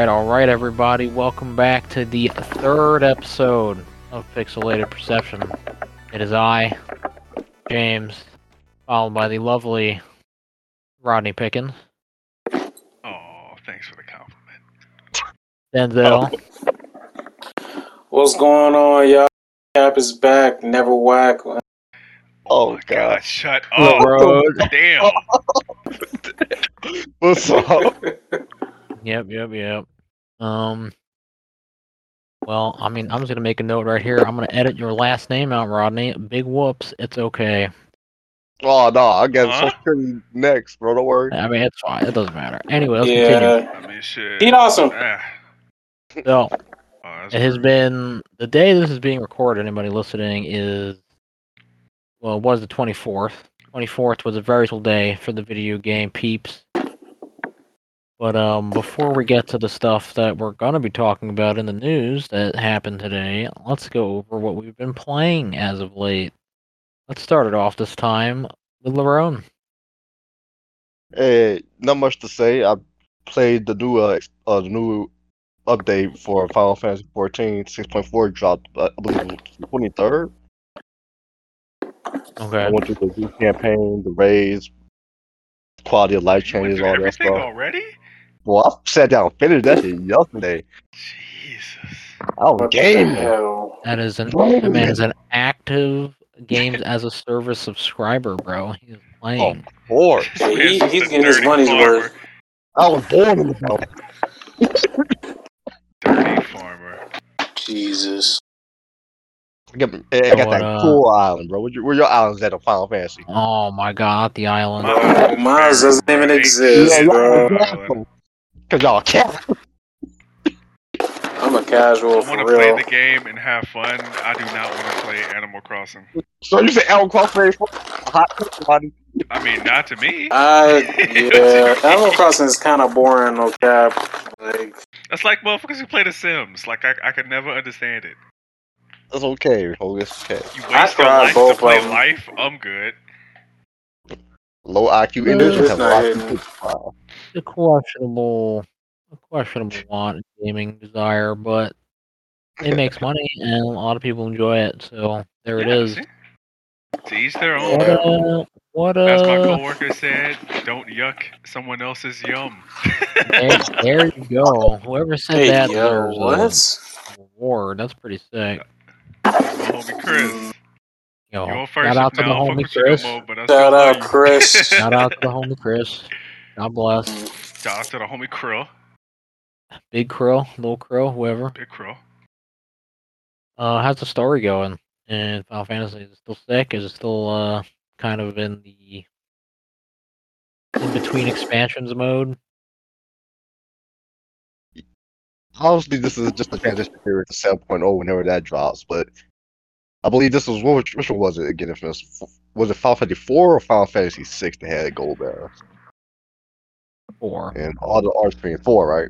Alright, everybody. Welcome back to the third episode of Pixelated Perception. It is I, James, followed by the lovely Rodney Pickens. Oh, thanks for the compliment. Denzel. Oh. What's going on, y'all? Cap is back, never whack. Oh my God, shut up, bro. Damn. What's up? Yep. Well, I mean, I'm just gonna make a note right here. I'm gonna edit your last name out, Rodney. Big whoops. It's okay. Oh no, I got something next, bro. Don't worry. I mean, it's fine. It doesn't matter. Anyway, let's continue. I mean, shit. Eat awesome. So, it has been the day this is being recorded. Anybody listening was the 24th. 24th was a very special day for the video game peeps. But before we get to the stuff that we're going to be talking about in the news that happened today, let's go over what we've been playing as of late. Let's start it off this time with Larone. Hey, not much to say. I played the new update for Final Fantasy XIV. 6.4 dropped, I believe, on the 23rd. Okay. I went through the new campaign, the raids, quality of life changes, all that stuff. Already? Well, I sat down and finished that shit yesterday. Jesus. That is an active games as a service subscriber, bro. He's playing. Oh, Lord. He's getting his money's worth. I was born in the hell. Dirty farmer. Jesus. I got that cool island, bro. Where your islands at on Final Fantasy? Oh my God, the island. Oh, mine doesn't even exist, bro. Because y'all can't. I'm a casual for real. I want to play the game and have fun. I do not want to play Animal Crossing. So you say Animal Crossing? I mean, not to me. Animal Crossing is kind of boring, no cap. That's like motherfuckers who play The Sims. Like I could never understand it. That's okay, Hogus. Okay. You waste your life to play life. I'm good. Low IQ individuals have lost the questionable want gaming desire, but it makes money and a lot of people enjoy it. So there it is. To each their own. As my coworker said, don't yuck someone else's yum. There you go. Whoever said that was a reward. That's pretty sick. Homie Chris. Yo, shout out to the homie Chris. Shout out Chris. Shout out to the homie Chris. God bless. Shout out to the homie Krill. Big Krill, little Krill, whoever. Big Krill. How's the story going in Final Fantasy? Is it still sick? Is it still kind of in the in between expansions mode? Obviously, this is just a transition period to 7.0 whenever that drops, but I believe this was, which one was it again? If it was it Final Fantasy 4 or Final Fantasy 6 that had gold barrels? 4. And all the art's being 4, right?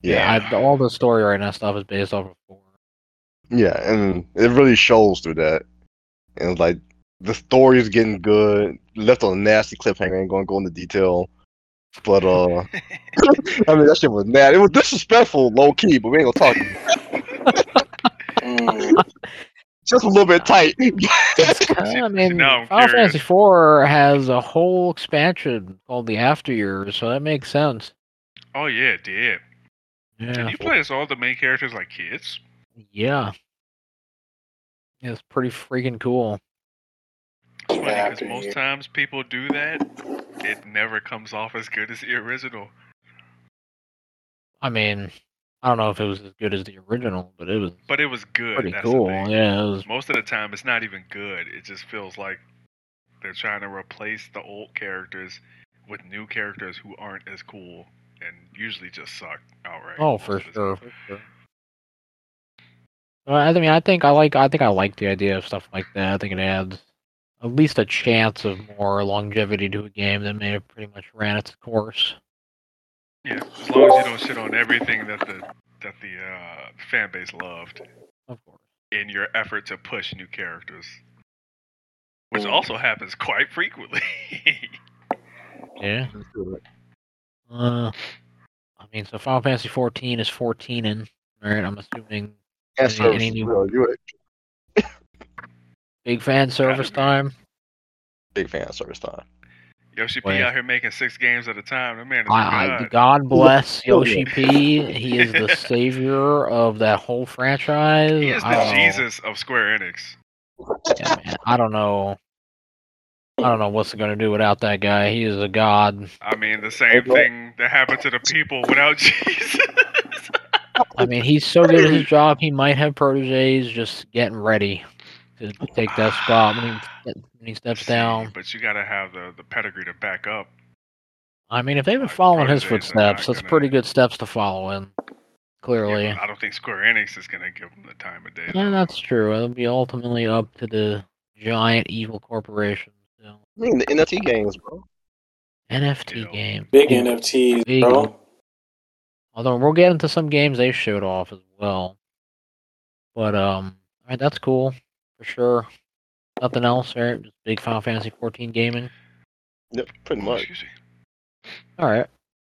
Yeah, yeah, all the story right now stuff is based off of 4. Yeah, and it really shows through that. And like, the story is getting good. Left on a nasty cliffhanger. I ain't gonna go into detail, but I mean that shit was mad. It was disrespectful, low key. But we ain't gonna talk. Just a little bit tight. I mean, no, Final Fantasy IV has a whole expansion called the After Years, so that makes sense. Oh yeah, it did. Yeah. Can you play as all the main characters like kids? Yeah. It's pretty freaking cool. It's funny because most times people do that, it never comes off as good as the original. I mean, I don't know if it was as good as the original, but it was. But it was good. Pretty cool. Yeah. It was... Most of the time, it's not even good. It just feels like they're trying to replace the old characters with new characters who aren't as cool and usually just suck outright. Oh, for sure. For sure. I mean, I think I like the idea of stuff like that. I think it adds at least a chance of more longevity to a game that may have pretty much ran its course. Yeah, as long as you don't shit on everything that the fan base loved, of course, in your effort to push new characters, which also happens quite frequently. Yeah. I mean, so Final Fantasy 14 is 14-ing, right? I'm assuming. Any new... Big fan service time. Big fan service time. Yoshi P out here making 6 games at a time. That man is God bless Yoshi P. He is the savior of that whole franchise. He is the Jesus of Square Enix. Yeah, man, I don't know what's going to do without that guy. He is a god. I mean, the same thing that happened to the people without Jesus. I mean, he's so good at his job, he might have proteges just getting ready to take that spot when he steps down. But you gotta have the pedigree to back up. I mean, if they've been following his footsteps, that's pretty good steps to follow in, clearly. Yeah, I don't think Square Enix is gonna give him the time of day. Yeah, that's true. It'll be ultimately up to the giant evil corporation. So. I mean, the NFT games, bro. NFT games. Big NFTs, bro. Although we'll get into some games they showed off as well. But, alright, that's cool. For sure. Nothing else, right? Just big Final Fantasy 14 gaming. Yep, pretty much. Alright.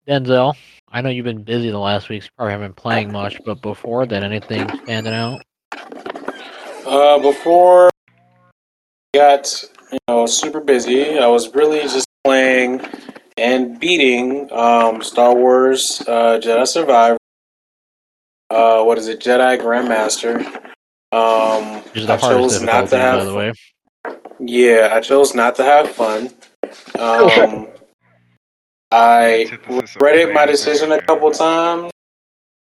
Denzel, I know you've been busy the last week, so you probably haven't been playing much, but before that, anything standing out? Before I got, super busy, I was really just playing... and beating Star Wars Jedi Survivor. Jedi Grandmaster. I chose not to have. By the way. Yeah, I chose not to have fun. I regretted my decision a couple times,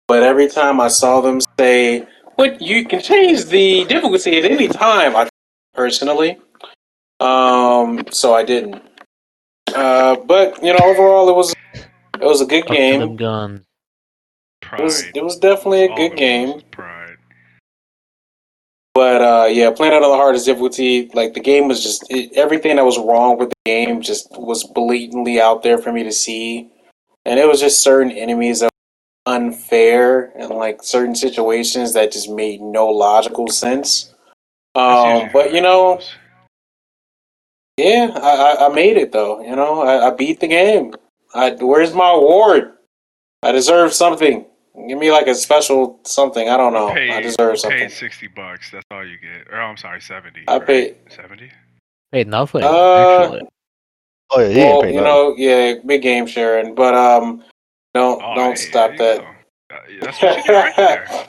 but every time I saw them say, "What you can change the difficulty at any time," I personally, so I didn't. But overall, it was a good game. It was definitely a good game. But playing it on the hardest difficulty, like the game was just everything that was wrong with the game just was blatantly out there for me to see, and it was just certain enemies that were unfair and like certain situations that just made no logical sense. Yeah, I made it though. I beat the game. Where's my award? I deserve something. Give me like a special something. I don't know. I deserve something. I paid $60. That's all you get. Or I'm sorry, 70. I paid 70. Paid nothing. Actually. Oh yeah, well, paid big game sharing. But don't stop that. That's what you do right there.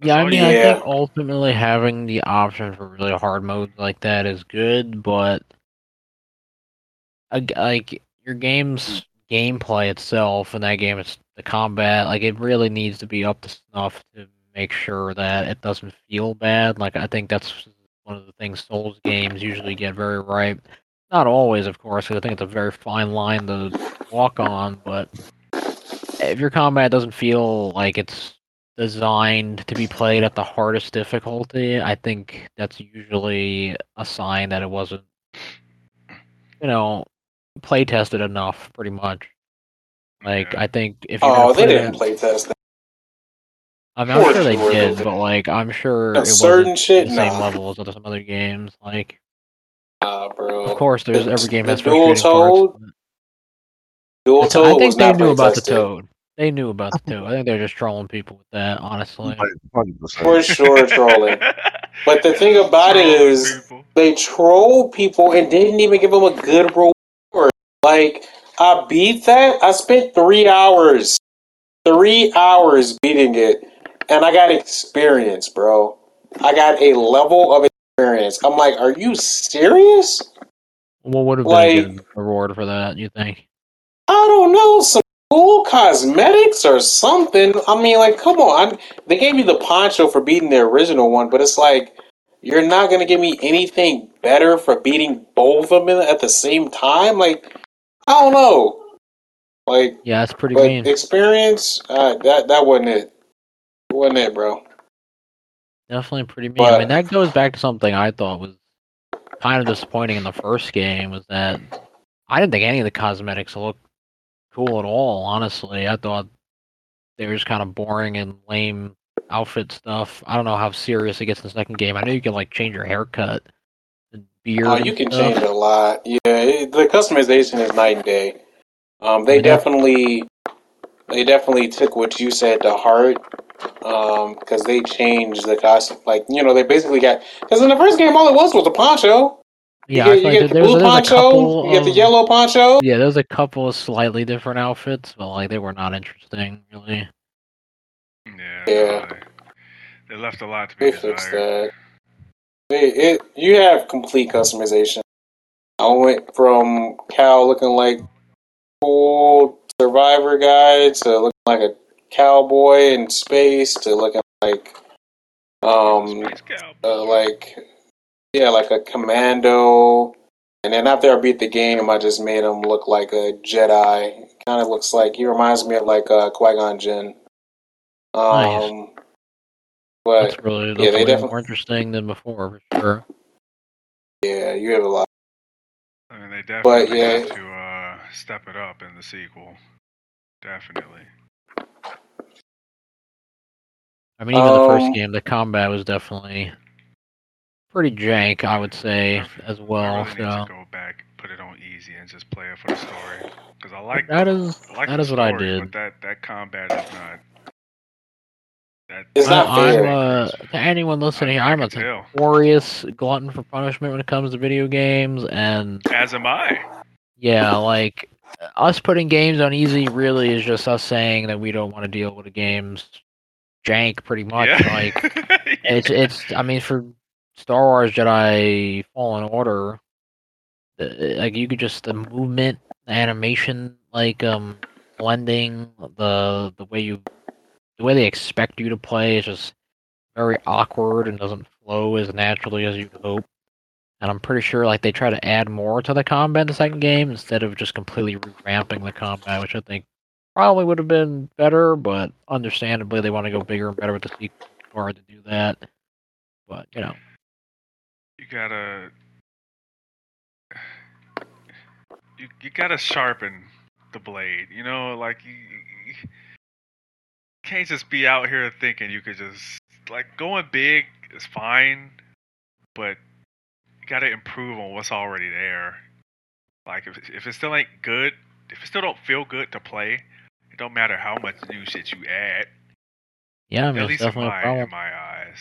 Yeah, I mean, I think ultimately having the option for really hard modes like that is good, but like your game's gameplay itself and that game, it's the combat, like it really needs to be up to snuff to make sure that it doesn't feel bad. Like I think that's one of the things Souls games usually get very right. Not always, of course, because I think it's a very fine line to walk on, but if your combat doesn't feel like it's designed to be played at the hardest difficulty, I think that's usually a sign that it wasn't, you know, play tested enough, pretty much. Like, I think if they didn't play test. I'm sure they did, but like, I'm sure it wasn't the same level as some other games. Like, bro. Of course, there's every game has dual toad. Dual toad. I think they knew about the toad. They knew about the toad. I think they're just trolling people with that, honestly. For sure, trolling. But the thing about it is, they troll people and didn't even give them a good reward. Like, I beat that. I spent 3 hours. 3 hours beating it. And I got experience, bro. I got a level of experience. I'm like, are you serious? What would have been a good reward for that, you think? I don't know. Some cool cosmetics or something. I mean, like, come on. They gave me the poncho for beating the original one, but it's like, you're not going to give me anything better for beating both of them at the same time? Like, I don't know. Like, yeah, that's pretty mean. Experience, that wasn't it. Wasn't it, bro? Definitely pretty mean. But, I mean, that goes back to something I thought was kind of disappointing in the first game, was that I didn't think any of the cosmetics looked cool at all, honestly. I thought they were just kind of boring and lame outfit stuff. I don't know how serious it gets in the second game. I know you can, like, change your haircut and beard. Oh, you can change a lot. Yeah, the customization is night and day. They definitely took what you said to heart, because they changed the costume. Like, you know, they basically got, because in the first game, all it was a poncho. Yeah, you get the blue poncho, you get the yellow poncho. Yeah, there's a couple of slightly different outfits, but like, they were not interesting, really. Yeah. They left a lot to be desired. They fixed that. You have complete customization. I went from Cal looking like cool survivor guy to looking like a cowboy in space to looking like a commando, and then after I beat the game, I just made him look like a Jedi. Kind of looks like, he reminds me of like Qui-Gon Jinn. Nice. But that's definitely more interesting than before, for sure. Yeah, you have a lot. I mean, they definitely have to step it up in the sequel. Definitely. I mean, even the first game, the combat was definitely pretty jank, I would say, as well. I need to go back, put it on easy, and just play it for the story. Because I like that, what I did. But that combat is not... It's not fair. To anyone listening, I'm a notorious glutton for punishment when it comes to video games, and... As am I. Yeah, like, us putting games on easy really is just us saying that we don't want to deal with a game's jank, pretty much. Yeah. Like, it's. I mean, for Star Wars Jedi Fallen Order, like, you could just, the movement, the animation, like, blending, the way they expect you to play is just very awkward and doesn't flow as naturally as you'd hope. And I'm pretty sure, like, they try to add more to the combat in the second game instead of just completely revamping the combat, which I think probably would have been better, but understandably they want to go bigger and better with the sequel. It's hard to do that. But, you know. You gotta sharpen the blade, you know? Like, you can't just be out here thinking you could just... Like, going big is fine, but... You gotta improve on what's already there. Like, if it still ain't good, if it still don't feel good to play, it don't matter how much new shit you add. Yeah, I mean, at least it's definitely a problem in my eyes.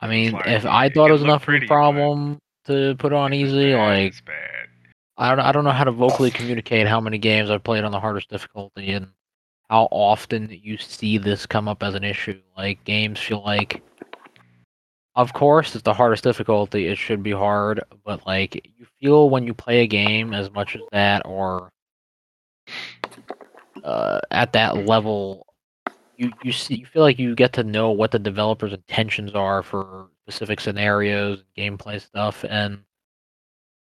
I mean, like, if I thought it was enough of a problem to put on easy, like, it's bad. I don't know how to vocally communicate how many games I've played on the hardest difficulty and how often you see this come up as an issue. Like, games feel like, of course, it's the hardest difficulty, it should be hard, but, like, you feel when you play a game as much as that, or at that level, you feel like you get to know what the developer's intentions are for specific scenarios, gameplay stuff, and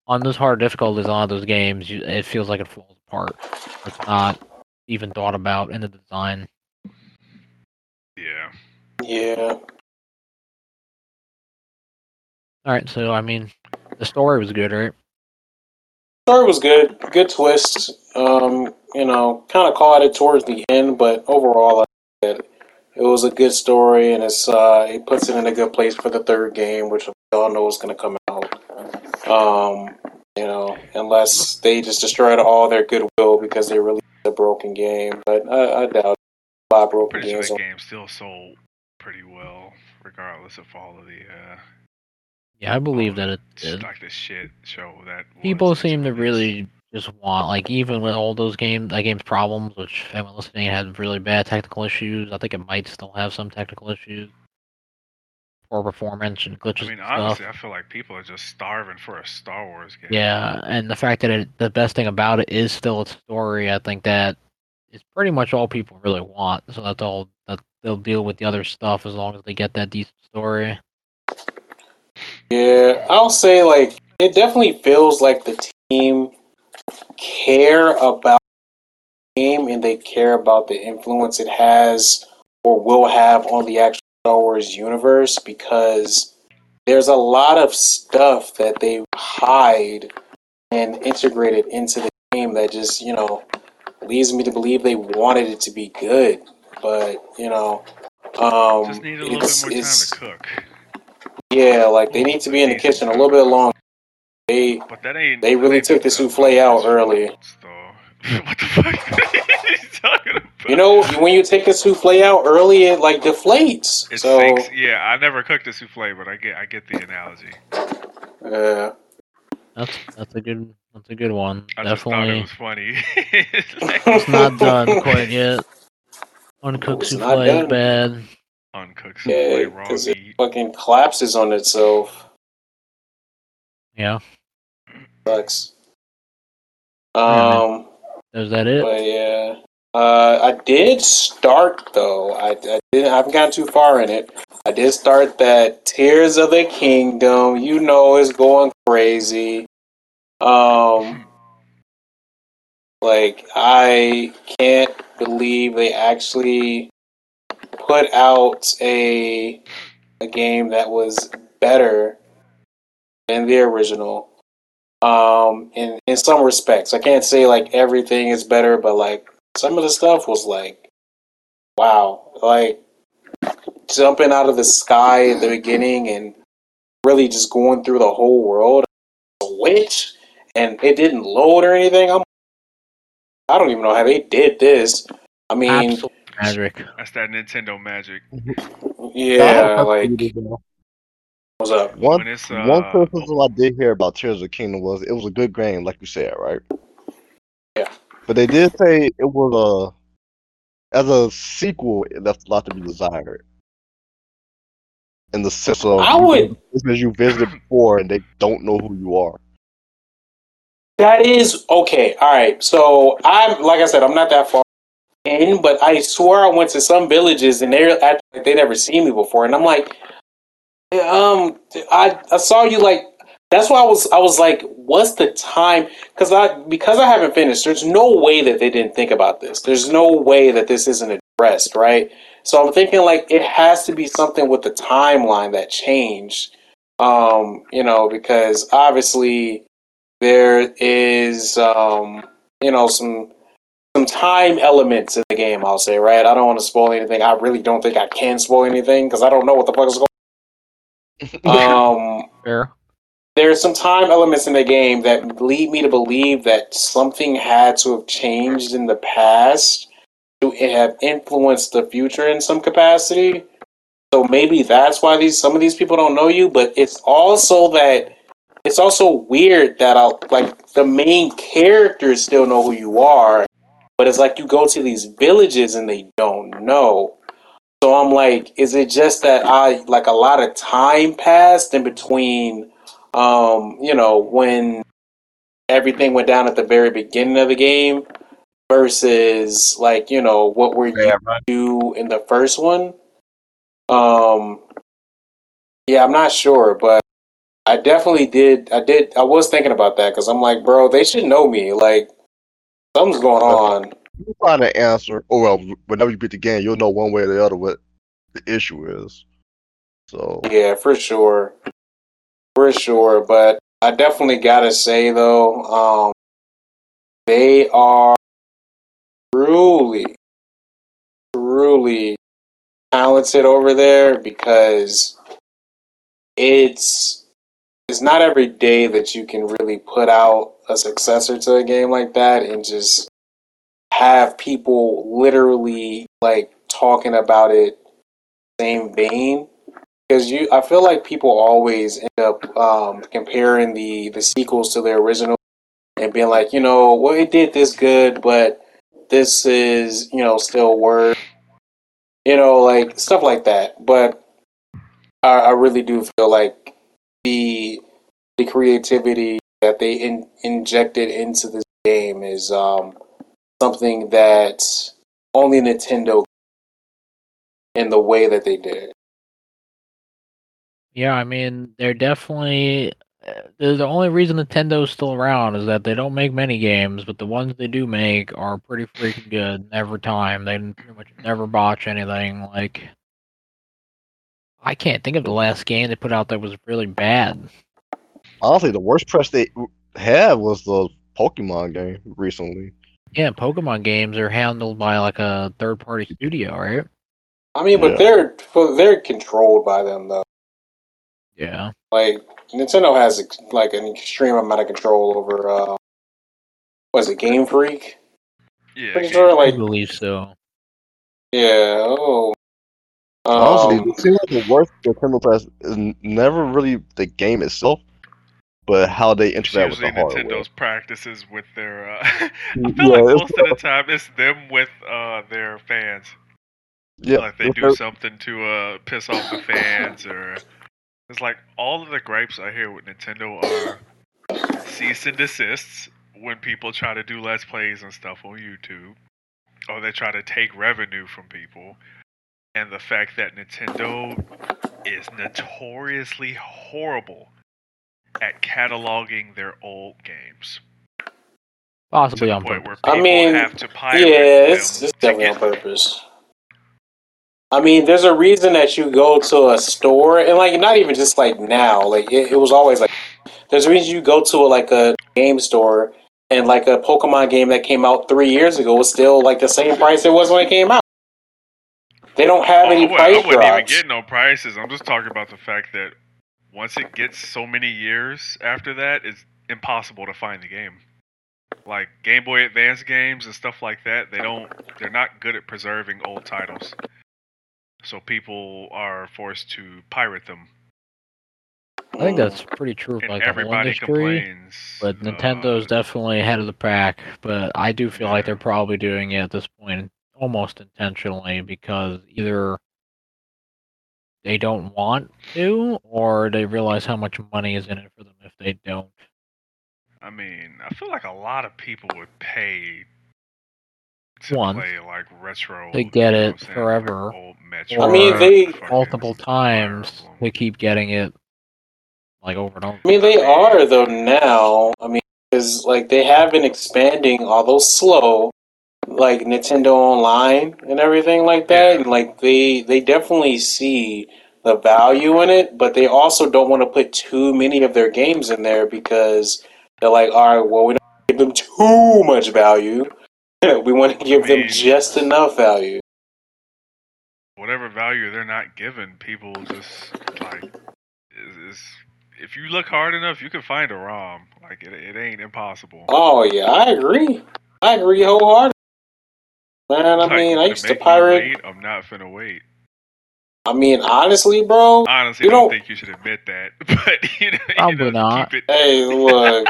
on those hard difficulties, on those games, it feels like it falls apart. It's not even thought about in the design. Yeah. Yeah. Alright, so, I mean, the story was good, right? The story was good. Good twists. You know, kind of caught it towards the end, but overall, I think it was a good story, and it's it puts it in a good place for the third game, which we all know is going to come out. You know, unless they just destroyed all their goodwill because they released a broken game, but I doubt a lot of broken games. Sure, the game still sold pretty well, regardless of all of the. Yeah, I believe that it did. Like the shit show that people seem to really just want, like, even with all those games, that game's problems, which everyone listening had really bad technical issues. I think it might still have some technical issues, poor performance and glitches. I mean, honestly, I feel like people are just starving for a Star Wars game. Yeah, and the fact that the best thing about it is still its story. I think that is pretty much all people really want. So that's all that they'll deal with the other stuff as long as they get that decent story. Yeah, I'll say, like, it definitely feels like the team care about the game and they care about the influence it has or will have on the actual Star Wars universe, because there's a lot of stuff that they hide and integrated into the game that just, you know, leads me to believe they wanted it to be good. But, you know, just need a little bit more time to cook. Yeah, like, they need to be in the kitchen a little bit longer. They really took the souffle out early. What the fuck are you talking about? You know, when you take the souffle out early, it, like, deflates. It sinks. Yeah, I never cooked a souffle, but I get the analogy. Yeah. That's a good one. I definitely just thought it was funny. It's not done quite yet. Uncooked souffle is bad. Uncooks and play wrong because it fucking collapses on itself. Yeah. Sucks. Is that it? But yeah. I did start, though. I haven't gotten too far in it. I did start that Tears of the Kingdom. You know it's going crazy. Like, I can't believe they actually put out a game that was better than the original, in some respects. I can't say, like, everything is better, but, like, some of the stuff was, like, wow. Like, jumping out of the sky at the beginning and really just going through the whole world. A witch, and it didn't load or anything. I don't even know how they did this. I mean... Absolutely. Magic. That's that Nintendo magic. Yeah, like... What's up? One criticism I did hear about Tears of the Kingdom was it was a good game, like you said, right? Yeah. But they did say it was a... As a sequel, it left a lot to be desired. In the sense of... Because you visited before and they don't know who you are. That is... Okay, alright. So, I'm not that far. But I swear I went to some villages and they're acting like they never seen me before, and I'm like, I saw you, like, that's why I was like, what's the time? Because I haven't finished. There's no way that they didn't think about this. There's no way that this isn't addressed, right? So I'm thinking, like, it has to be something with the timeline that changed, you know, because obviously there is, you know, some time elements in the game, I'll say, right? I don't want to spoil anything. I really don't think I can spoil anything because I don't know what the fuck is going on. Fair. There are some time elements in the game that lead me to believe that something had to have changed in the past to have influenced the future in some capacity. So maybe that's why some of these people don't know you, but it's also weird that the main characters still know who you are. But it's like you go to these villages and they don't know. So I'm like, is it just that a lot of time passed in between, you know, when everything went down at the very beginning of the game versus, like, you know, what were you in the first one? Yeah, I'm not sure, but I definitely did. I was thinking about that because I'm like, bro, they should know me. Like, something's going on. You find an answer. Oh well, whenever you beat the game, you'll know one way or the other what the issue is. So yeah, for sure. For sure. But I definitely gotta say though, they are truly talented over there, because it's not every day that you can really put out a successor to a game like that and just have people literally like talking about it same vein, because I feel like people always end up comparing the sequels to their original and being like, you know, well, it did this good, but this is, you know, still worse, you know, like stuff like that. But I really do feel like the creativity that they injected into this game is something that only Nintendo in the way that they did it. Yeah, I mean, they're definitely... The only reason Nintendo's still around is that they don't make many games, but the ones they do make are pretty freaking good every time. They pretty much never botch anything. Like, I can't think of the last game they put out that was really bad. Honestly, the worst press they had was the Pokemon game recently. Yeah, Pokemon games are handled by like a third-party studio, right? I mean, but they're controlled by them, though. Yeah. Like, Nintendo has like an extreme amount of control over, was it Game Freak? Yeah. I believe so. Yeah. Oh. Honestly, it seems like the worst Nintendo press is never really the game itself, but how they interact with the hardware. Nintendo's practices with their. I feel like most of the time it's them with their fans. Yeah. Like they do something to piss off the fans or. It's like all of the gripes I hear with Nintendo are cease and desists when people try to do Let's Plays and stuff on YouTube, or they try to take revenue from people, and the fact that Nintendo is notoriously horrible at cataloging their old games. Possibly on purpose. I mean, have to pirate it's definitely on purpose. I mean, there's a reason that you go to a store, and like not even just like now, like it was always like there's a reason you go to a game store and like a Pokemon game that came out 3 years ago was still like the same price it was when it came out. They don't have any price drops. I wouldn't even get no prices. I'm just talking about the fact that once it gets so many years after that, it's impossible to find the game. Like Game Boy Advance games and stuff like that, they're not good at preserving old titles. So people are forced to pirate them. I think that's pretty true for like the whole industry. But Nintendo's definitely ahead of the pack. But I do feel like they're probably doing it at this point almost intentionally, because either they don't want to, or they realize how much money is in it for them if they don't. I mean, I feel like a lot of people would pay to play like retro, they get it forever. Like old Metro, I mean, they multiple times they keep getting it like over and over. I mean, they are though now. I mean, because like they have been expanding, although slow, like Nintendo Online and everything like that. Yeah. And like they definitely see the value in it, but they also don't want to put too many of their games in there, because they're like, all right, well, we don't give them too much value. We want to give them just enough value. Whatever value they're not given, people just like is. If you look hard enough, you can find a ROM. Like it ain't impossible. Oh yeah, I agree wholeheartedly. Man, I mean, I used to pirate. I'm not finna wait. I mean, honestly, bro. Honestly, I don't think you should admit that, but probably not. Keep it. Hey, look.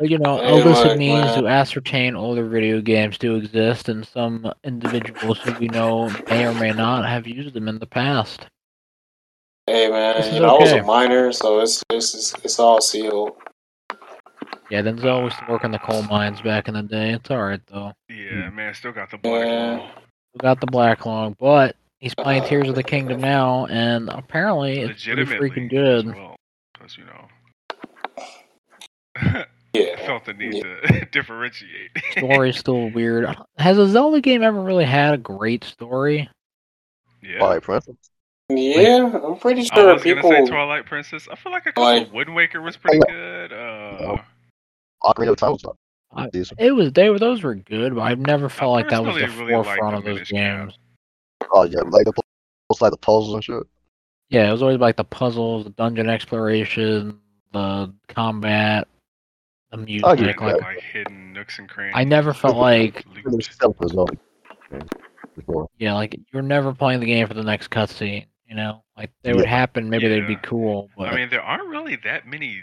You know, illicit means to ascertain older video games do exist, and some individuals who we know may or may not have used them in the past. Hey, man, I was a minor, so it's all sealed. Yeah, then Denzel used to work in the coal mines back in the day. It's all right though. Yeah, man, still got the black lung. but. He's playing Tears of the Kingdom now, and apparently it's pretty freaking good. Well, because, you know, I felt the need to differentiate. Story's still weird. Has a Zelda game ever really had a great story? Yeah. Twilight Princess. Yeah, I'm pretty sure I was gonna say Twilight Princess. I feel like a couple of Wind Waker was pretty good. Those were good, but I've never felt like that was the forefront of those games. Oh yeah, like the puzzles and shit. Yeah, it was always like the puzzles, the dungeon exploration, the combat, the music. Oh, yeah, like hidden nooks and crannies. I never felt like yeah, like you're never playing the game for the next cutscene. You know, like they would happen. Maybe they'd be cool. But I mean, there aren't really that many.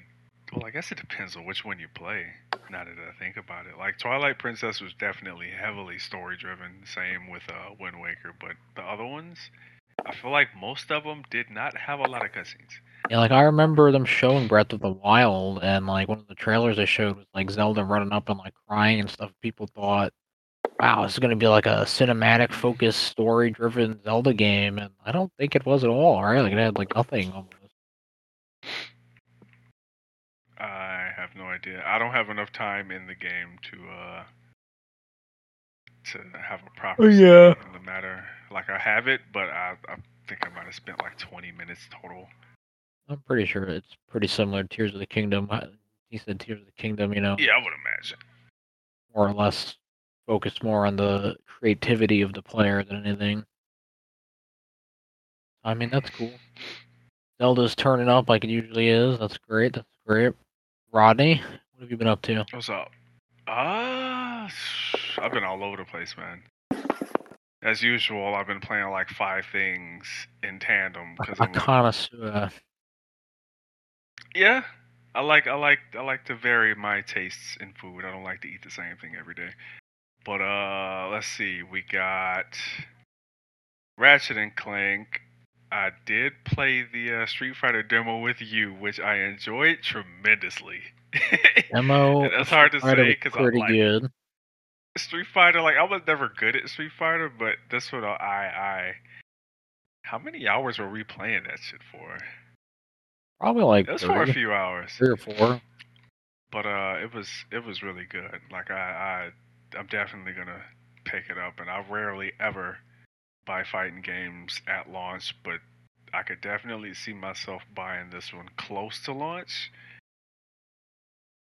Well, I guess it depends on which one you play. Now that I think about it, like Twilight Princess was definitely heavily story-driven. Same with Wind Waker, but the other ones, I feel like most of them did not have a lot of cutscenes. Yeah, like I remember them showing Breath of the Wild, and like one of the trailers they showed was like Zelda running up and like crying and stuff. People thought, "Wow, this is going to be like a cinematic-focused, story-driven Zelda game," and I don't think it was at all. Right? Like it had like nothing almost. I have no idea. I don't have enough time in the game to have a proper in the matter. Like I have it, but I think I might have spent like 20 minutes total. I'm pretty sure it's pretty similar to Tears of the Kingdom. He said Tears of the Kingdom, you know. Yeah, I would imagine. More or less focused more on the creativity of the player than anything. I mean, that's cool. Zelda's turning up like it usually is. That's great. That's great. Rodney, what have you been up to? What's up? I've been all over the place, man. As usual, I've been playing like 5 things in tandem. Cause I'm a connoisseur. Yeah, I like to vary my tastes in food. I don't like to eat the same thing every day. But let's see. We got Ratchet and Clank. I did play the Street Fighter demo with you, which I enjoyed tremendously. Demo. That's hard to say because I'm like good. Street Fighter. Like I was never good at Street Fighter, but this one I. How many hours were we playing that shit for? Probably like it was for a few hours, 3 or 4. But it was really good. Like I'm definitely gonna pick it up, and I rarely ever buy fighting games at launch, but I could definitely see myself buying this one close to launch,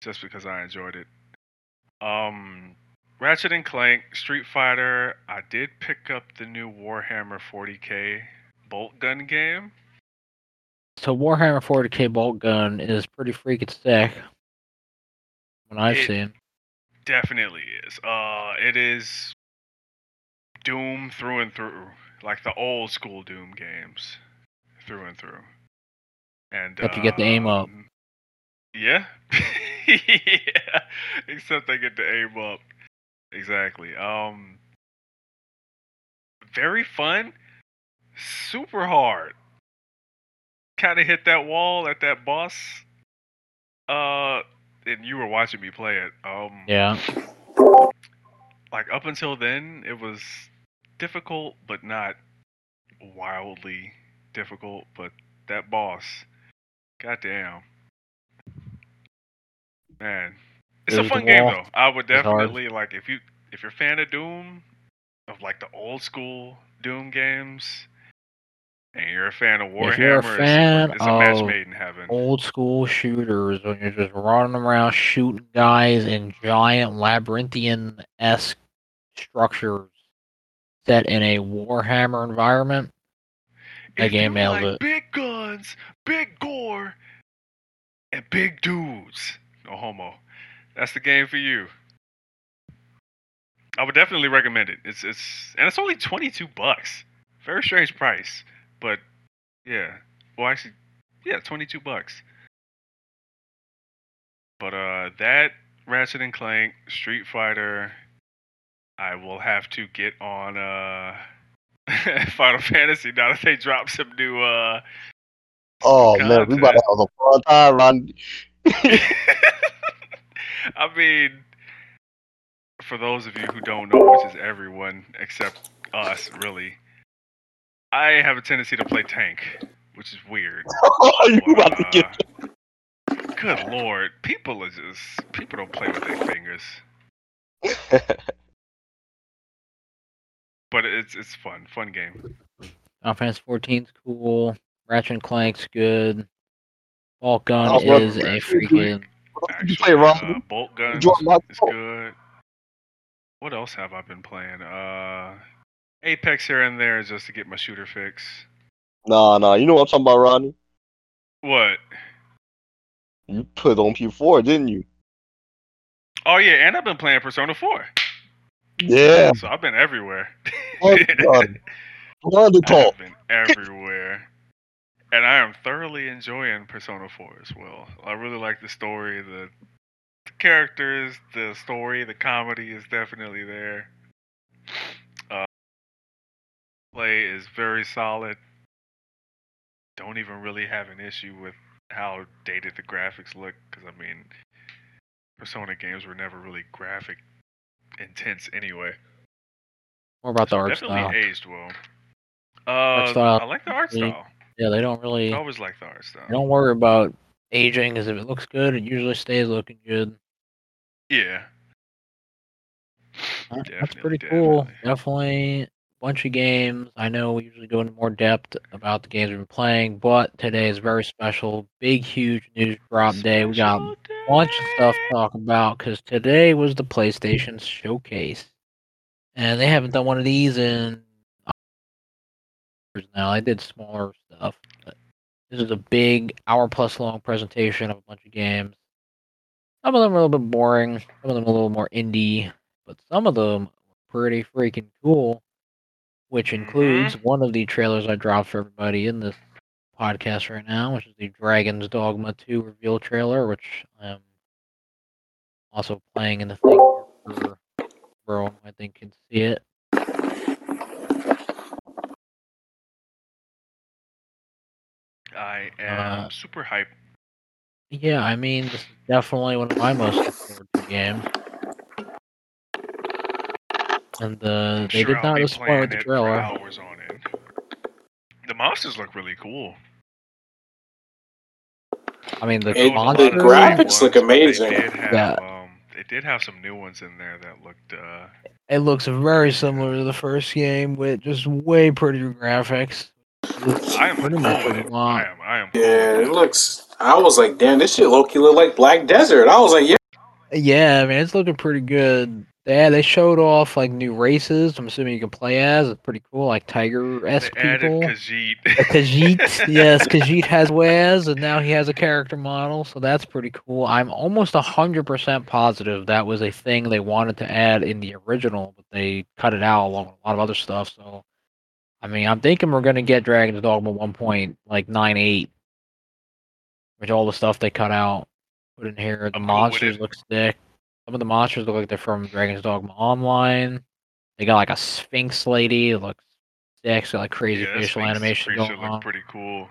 just because I enjoyed it. Ratchet and Clank, Street Fighter. I did pick up the new Warhammer 40K Boltgun game. So Warhammer 40K Boltgun is pretty freaking sick. When I've seen, definitely is. It is Doom through and through, like the old school Doom games, through and through. And if you get the aim up, yeah. Except they get the aim up exactly. Very fun, super hard. Kind of hit that wall at that boss, and you were watching me play it. Like up until then, it was difficult, but not wildly difficult. But that boss, goddamn, man, it's a fun game though. I would definitely like if you're a fan of Doom, of like the old school Doom games. And you're a fan of Warhammer, if you're a fan it's a match made in heaven. Old school shooters, when you're just running around shooting guys in giant labyrinthian-esque structures set in a Warhammer environment, that game nailed it. Big guns, big gore, and big dudes. No homo. That's the game for you. I would definitely recommend it. It's only $22. Very strange price. But, yeah. Well, actually, yeah, $22. But that Ratchet and Clank, Street Fighter, I will have to get on Final Fantasy now that they drop some new content. Man, we about to have a fun time, Ron. I mean, for those of you who don't know, which is everyone except us, really, I have a tendency to play tank, which is weird. Good lord, people don't play with their fingers. But it's fun game. Final Fantasy XIV's cool. Ratchet and Clank's good. Boltgun is a freaking... Actually, you play Boltgun is good. What else have I been playing? Apex here and there just to get my shooter fix. Nah. You know what I'm talking about, Ronnie? What? You put on P4, didn't you? Oh, yeah, and I've been playing Persona 4. Yeah. So I've been everywhere. Oh, God. I've been everywhere. And I am thoroughly enjoying Persona 4 as well. I really like the story, the characters, the story, the comedy is definitely there. Play is very solid. Don't even really have an issue with how dated the graphics look, because I mean, Persona games were never really graphic intense anyway. What about the art definitely style? Definitely aged well. I like the art style. Yeah, they don't really. I always like the art style. They don't worry about aging, because if it looks good, it usually stays looking good. Yeah. That's pretty cool. Definitely. Bunch of games. I know we usually go into more depth about the games we've been playing, but today is very special. Big, huge news drop day. We got a bunch of stuff to talk about because today was the PlayStation Showcase. And they haven't done one of these in years now. They did smaller stuff. But this is a big hour-plus long presentation of a bunch of games. Some of them are a little bit boring. Some of them a little more indie. But some of them are pretty freaking cool. Which includes one of the trailers I dropped for everybody in this podcast right now, which is the Dragon's Dogma 2 reveal trailer, which I'm also playing in the thing for everyone, I think, can see it. I am super hyped. Yeah, I mean, this is definitely one of my most looking forward to games. And they did not display the trailer. The monsters look really cool. I mean, the graphics look amazing. They did have some new ones in there that looked... It looks very similar to the first game, with just way prettier graphics. I am. Yeah, it looks... I was like, damn, this shit low-key look like Black Desert. I was like, yeah. Yeah, I mean, it's looking pretty good. Yeah, they showed off like new races. I'm assuming you can play as. It's pretty cool, like tiger-esque people. They added Khajiit. Yes, Khajiit has Waz, and now he has a character model, so that's pretty cool. I'm almost 100% positive that was a thing they wanted to add in the original, but they cut it out along with a lot of other stuff. So, I mean, I'm thinking we're gonna get Dragon's Dogma 1.98, which all the stuff they cut out, put in here. The monsters look sick. Some of the monsters look like they're from Dragon's Dogma Online. They got like a Sphinx lady. It looks sick. It's got like crazy facial animation going on. Pretty cool.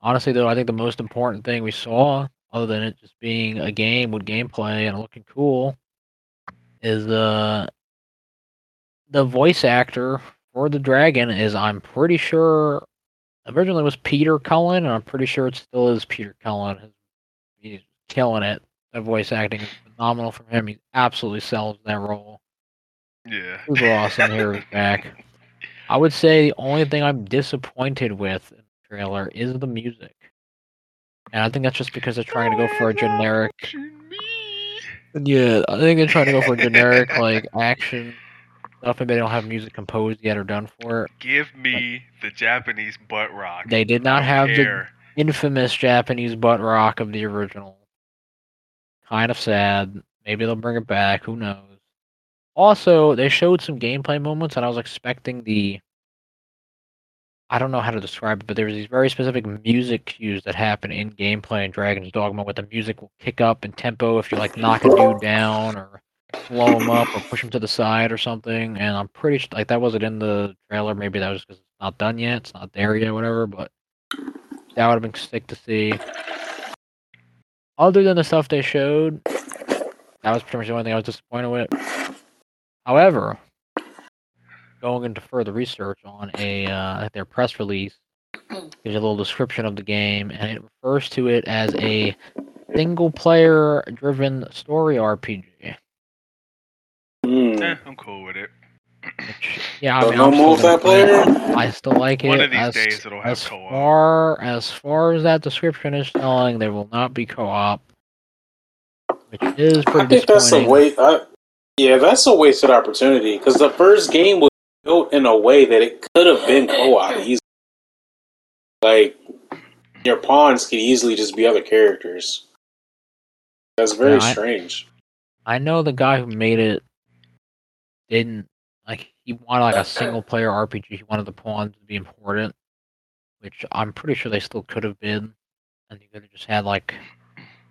Honestly, though, I think the most important thing we saw, other than it just being a game with gameplay and looking cool, is the voice actor for the dragon is, I'm pretty sure, originally it was Peter Cullen, and I'm pretty sure it still is Peter Cullen. He's killing it. That voice acting is phenomenal from him. He absolutely sells that role. Yeah. Super awesome. Here he's back. I would say the only thing I'm disappointed with in the trailer is the music. And I think that's just because they're trying to go for a generic... Yeah, I think they're trying to go for generic, like, action stuff, and they don't have music composed yet or done for it. Give me the Japanese butt rock. They did not have the infamous Japanese butt rock of the original. Kind of sad. Maybe they'll bring it back. Who knows? Also, they showed some gameplay moments, and I was expecting the... I don't know how to describe it, but there was these very specific music cues that happen in gameplay in Dragon's Dogma, where the music will kick up in tempo if you like knock a dude down, or slow him up, or push him to the side or something. And I'm pretty sure that wasn't in the trailer. Maybe that was because it's not done yet. It's not there yet, whatever, but that would have been sick to see. Other than the stuff they showed, that was pretty much the only thing I was disappointed with. However, going into further research on their press release, gives you a little description of the game, and it refers to it as a single-player driven story RPG. Yeah, I'm cool with it. Which, yeah, I mean, no multiplayer. I still like it. One of these days it'll have co-op. As far as that description is telling, there will not be co-op, which is pretty. I think that's a waste. Yeah, that's a wasted opportunity because the first game was built in a way that it could have been co-op easily. Like your pawns could easily just be other characters. That's very strange. I know the guy who made it didn't like. He wanted like a single-player RPG. He wanted the pawns to be important, which I'm pretty sure they still could have been. And you could have just had like,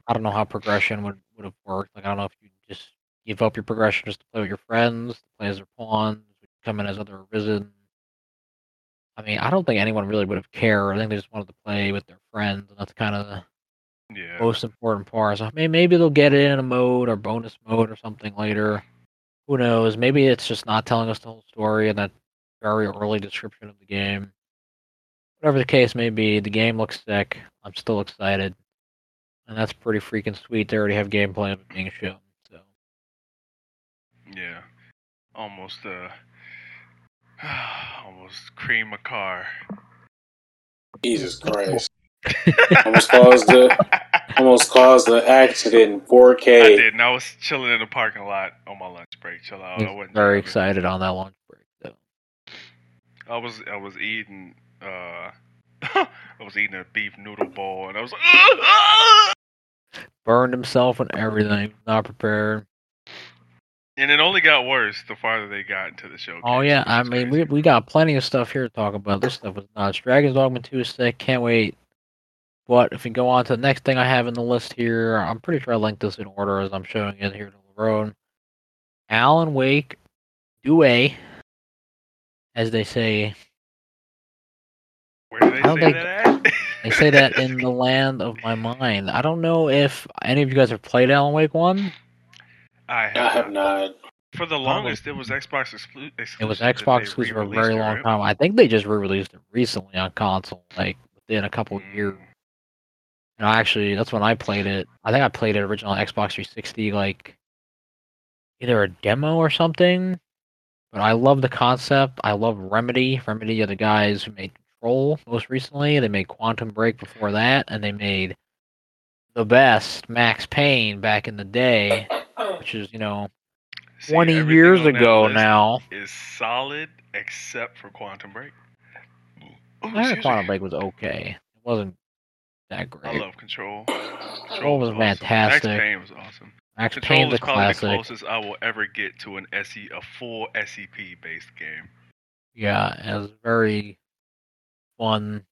I don't know how progression would have worked. Like I don't know if you just give up your progression just to play with your friends, to play as their pawns, come in as other arisen. I mean, I don't think anyone really would have cared. I think they just wanted to play with their friends, and that's kind of. Yeah. Most important part. I mean, maybe they'll get it in a mode or bonus mode or something later. Who knows? Maybe it's just not telling us the whole story in that very early description of the game. Whatever the case may be, the game looks sick. I'm still excited. And that's pretty freaking sweet. They already have gameplay of it being shown. So. Yeah. Almost cream a car. Jesus Christ. almost caused the accident in 4K. I did, and I was chilling in the parking lot on my lunch break. Chill out. I wasn't very excited on that lunch break, though. I was eating a beef noodle bowl, and I was like, burned himself and everything. Not prepared. And it only got worse the farther they got into the show. Oh yeah, I mean we got plenty of stuff here to talk about. This stuff was nuts. Dragon's Dogma 2 is sick. Can't wait. But if we go on to the next thing I have in the list here, I'm pretty sure I linked this in order as I'm showing it here to Lerone. Alan Wake, Dewey, as they say. Where do they say that at? They say that in the land of my mind. I don't know if any of you guys have played Alan Wake 1. I have not. For the longest, it was Xbox exclusive. It was Xbox exclusive for a very long time. I think they just re-released it recently on console, like within a couple of years. And that's when I played it. I think I played it originally on Xbox 360, like either a demo or something. But I love the concept. I love Remedy. Remedy are the guys who made Control most recently. They made Quantum Break before that, and they made the best Max Payne back in the day, which is 20 years ago now. Is solid except for Quantum Break. Quantum Break was okay. It wasn't that great. I love Control. Control was fantastic. Max Payne was awesome. Max Payne was probably the closest I will ever get to a full SCP based game. Yeah, it was very fun,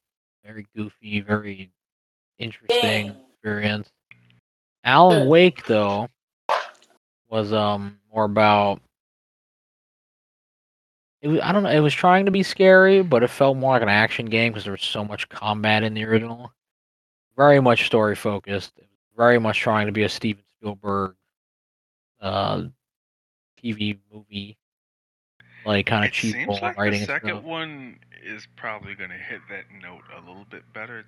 very goofy, very interesting experience. Alan Wake though was more about. I don't know. It was trying to be scary, but it felt more like an action game because there was so much combat in the original. Very much story focused. Very much trying to be a Steven Spielberg TV movie, like kind of cheap writing. It seems like the second one is probably going to hit that note a little bit better.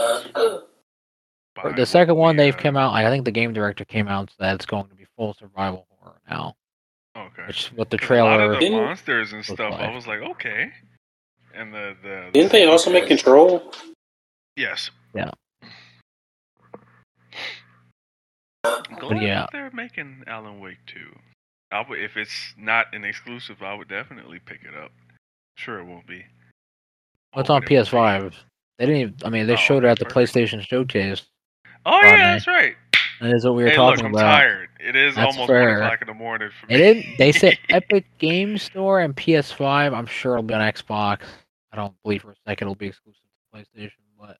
The second one they've come out. I think the game director came out and said it's going to be full survival horror now. Okay. Which what the trailer. A lot of the monsters and stuff. Like. I was like, okay. And the didn't they also make Control? Yes. Yeah. I'm glad they're making Alan Wake 2. If it's not an exclusive, I would definitely pick it up. Sure, it won't be. Well, it's on PS5. They didn't even. I mean, they showed it at the PlayStation Showcase. Oh yeah, that's right. That is what we were talking about. I'm tired. It is almost 1 o'clock in the morning for me. They said Epic Game Store and PS5. I'm sure it'll be on Xbox. I don't believe for a second it'll be exclusive to PlayStation, but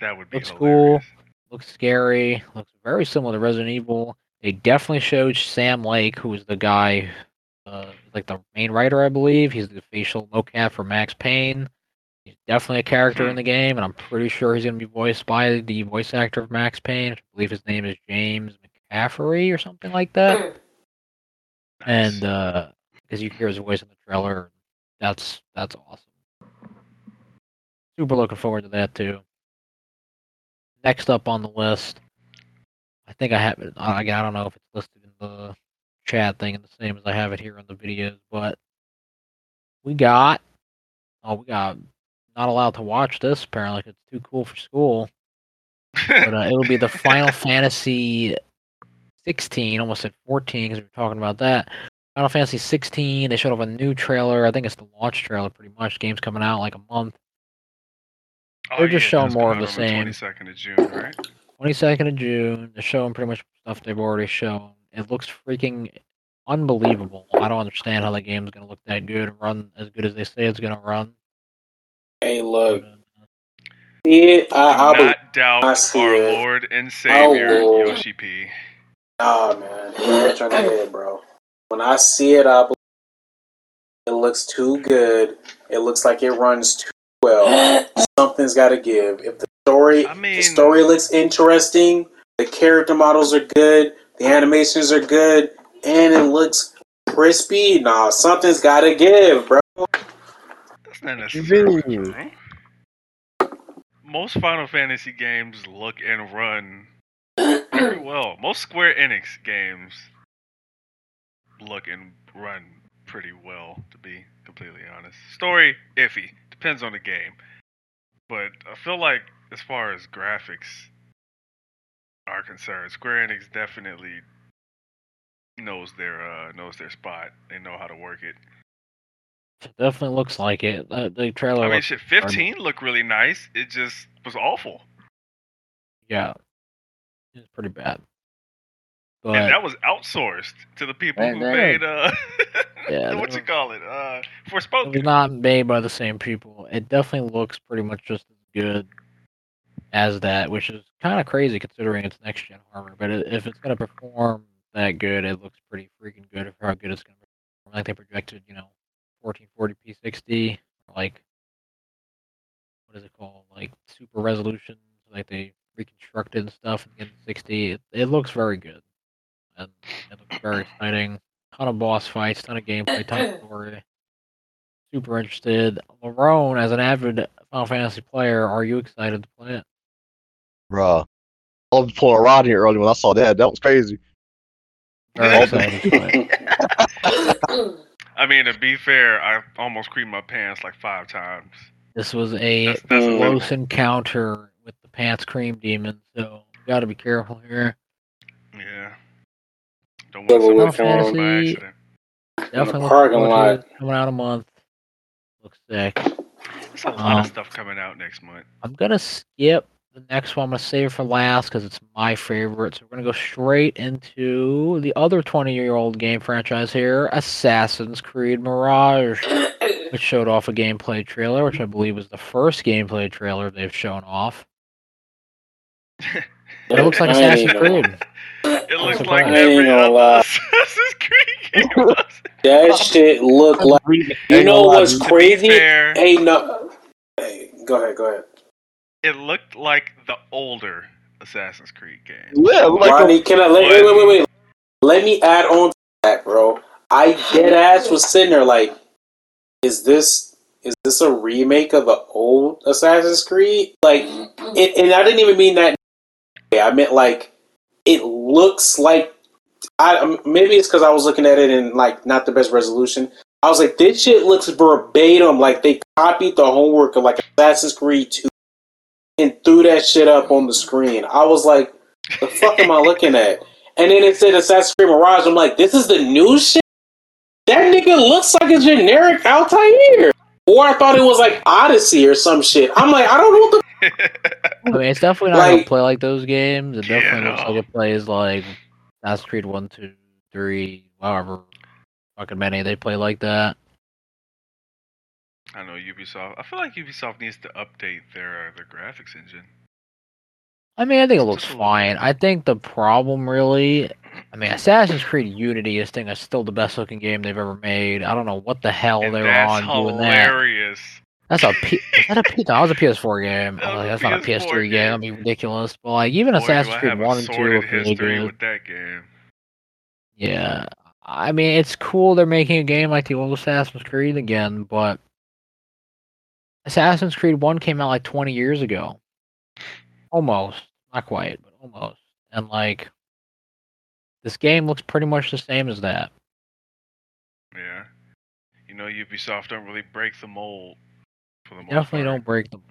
that would be looks hilarious. Cool. Looks scary. Looks very similar to Resident Evil. They definitely showed Sam Lake, who is the guy, like the main writer, I believe. He's the facial mocap for Max Payne. He's definitely a character in the game, and I'm pretty sure he's going to be voiced by the voice actor of Max Payne. I believe his name is James McCaffrey or something like that. Nice. And because you hear his voice in the trailer, that's awesome. Super looking forward to that too. Next up on the list, I think I have it. Again, I don't know if it's listed in the chat thing and the same as I have it here on the videos, but We got not allowed to watch this apparently because it's too cool for school. But it'll be the Final Fantasy 16, almost at 14 because we were talking about that. Final Fantasy 16, they showed off a new trailer. I think it's the launch trailer pretty much. Game's coming out in like a month. They're just showing more of the same. 22nd of June, right? 22nd of June. They're showing pretty much stuff they've already shown. It looks freaking unbelievable. I don't understand how the game's going to look that good and run as good as they say it's going to run. Hey, look. I doubt our Lord and Savior, Yoshi P. Oh, man. You're trying to hear it, bro. When I see it, I believe it looks too good. It looks like it runs too well. Something's got to give. If the story, the story looks interesting, the character models are good, the animations are good, and it looks crispy. Nah, something's got to give, bro. That's not necessarily right? Most Final Fantasy games look and run very well. Most Square Enix games look and run pretty well, to be completely honest. Story, iffy. Depends on the game. But I feel like, as far as graphics are concerned, Square Enix definitely knows their spot. They know how to work it. It definitely looks like it. The trailer. I mean, shit, 15 looked really nice. It just was awful. Yeah, it's pretty bad. But, and that was outsourced to the people who made Forspoken. It was not made by the same people. It definitely looks pretty much just as good as that, which is kind of crazy considering it's next gen hardware. But if it's going to perform that good, it looks pretty freaking good for how good it's going to perform. Like they projected, 1440p 60, like what is it called? Like super resolution. Like they reconstructed stuff in 60. It looks very good. And it looks very exciting. Ton of boss fights, ton of gameplay, ton of story. Super interested. Lerone, as an avid Final Fantasy player, are you excited to play it? Bruh. I was pulling around here earlier when I saw that. That was crazy. Very excited to play it. I mean, to be fair, I almost creamed my pants like 5 times. This was a that's close encounter with the pants cream demon, so you got to be careful here. Yeah. Don't want someone by accident. Definitely coming out a month. Looks sick. There's a lot of stuff coming out next month. I'm going to skip the next one. I'm going to save it for last because it's my favorite. So we're going to go straight into the other 20-year-old game franchise here, Assassin's Creed Mirage, which showed off a gameplay trailer, which I believe was the first gameplay trailer they've shown off. It looks like Assassin's Creed. It looks like every other Assassin's Creed game. That shit looked like... You know what's crazy? Hey, no... Hey, go ahead. It looked like the older Assassin's Creed game. Yeah, like Ronnie, wait. Let me add on to that, bro. I dead ass was sitting there like, is this a remake of the old Assassin's Creed? Like, and I didn't even mean that. I meant like, it looks like, maybe it's because I was looking at it in like not the best resolution. I was like, this shit looks verbatim like they copied the homework of like Assassin's Creed 2. And threw that shit up on the screen. I was like, the fuck am I looking at? And then it said Assassin's Creed Mirage. I'm like, this is the new shit? That nigga looks like a generic Altair. Or I thought it was like Odyssey or some shit. I'm like, I don't know what the I mean, it's definitely not going to play like those games. It definitely looks like it plays like Assassin's Creed 1, 2, 3, however fucking many they play like that. I know Ubisoft. I feel like Ubisoft needs to update their graphics engine. I mean, I think it looks fine. I think the problem really... I mean, Assassin's Creed Unity is still the best looking game they've ever made. I don't know what the hell they were on doing that. Hilarious. That's hilarious. That was a PS4 game. I was like, that's not a PS3 game. That'd be ridiculous. But like, even Assassin's Creed 1 and 2 are really good. With that game. Yeah. I mean, it's cool they're making a game like the old Assassin's Creed again, but... Assassin's Creed 1 came out like 20 years ago. Almost. Not quite, but almost. And like, this game looks pretty much the same as that. Yeah. you know, Ubisoft don't really break the mold for the most part. Definitely don't break them.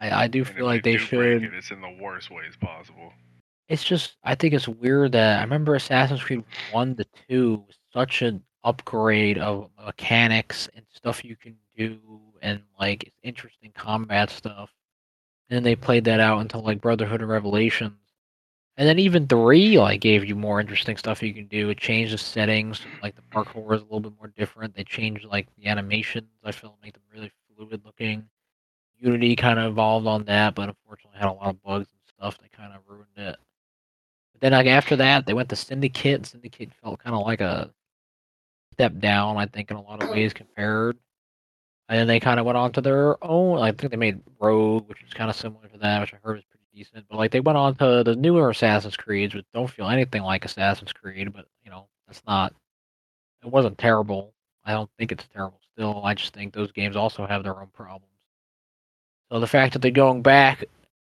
I do feel like they should. It's in the worst ways possible. It's just, I think it's weird that I remember Assassin's Creed 1 to 2 was such an upgrade of mechanics and stuff you can do and like interesting combat stuff. And then they played that out until like Brotherhood of Revelations. And then even 3 like gave you more interesting stuff you can do. It changed the settings. Like the parkour is a little bit more different. They changed like the animations. I feel make them really fluid looking. Unity kind of evolved on that, but unfortunately had a lot of bugs and stuff that kind of ruined it. But then like after that, they went to Syndicate. Syndicate felt kind of like a step down, I think, in a lot of ways compared. And then they kind of went on to their own. I think they made Rogue, which was kind of similar to that, which I heard was pretty decent. But like they went on to the newer Assassin's Creeds, which don't feel anything like Assassin's Creed. But you know, that's not. It wasn't terrible. I don't think it's terrible still. I just think those games also have their own problems. So the fact that they're going back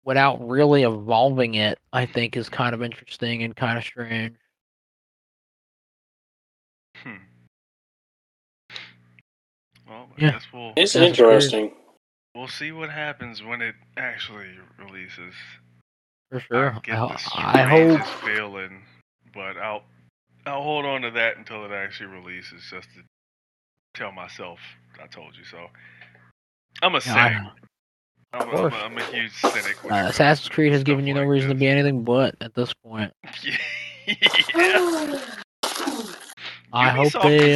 without really evolving it, I think, is kind of interesting and kind of strange. Well, yeah. It's interesting. We'll see what happens when it actually releases. For sure. I hope. Feeling, but I'll hold on to that until it actually releases, just to tell myself I told you so. I'm a cynic. I'm a huge cynic. Assassin's Creed has given you no reason to be anything but at this point. Yeah. I hope they.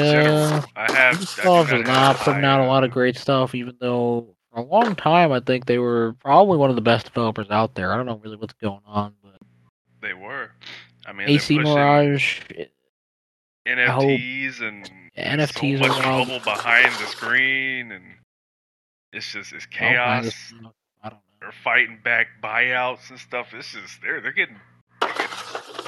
Ubisoft is not putting out a lot of great stuff, even though for a long time I think they were probably one of the best developers out there. I don't know really what's going on, but they were. I mean, AC Mirage, NFTs, and NFTs so much trouble behind the screen, and it's chaos. I don't know. They're fighting back buyouts and stuff. It's just they're getting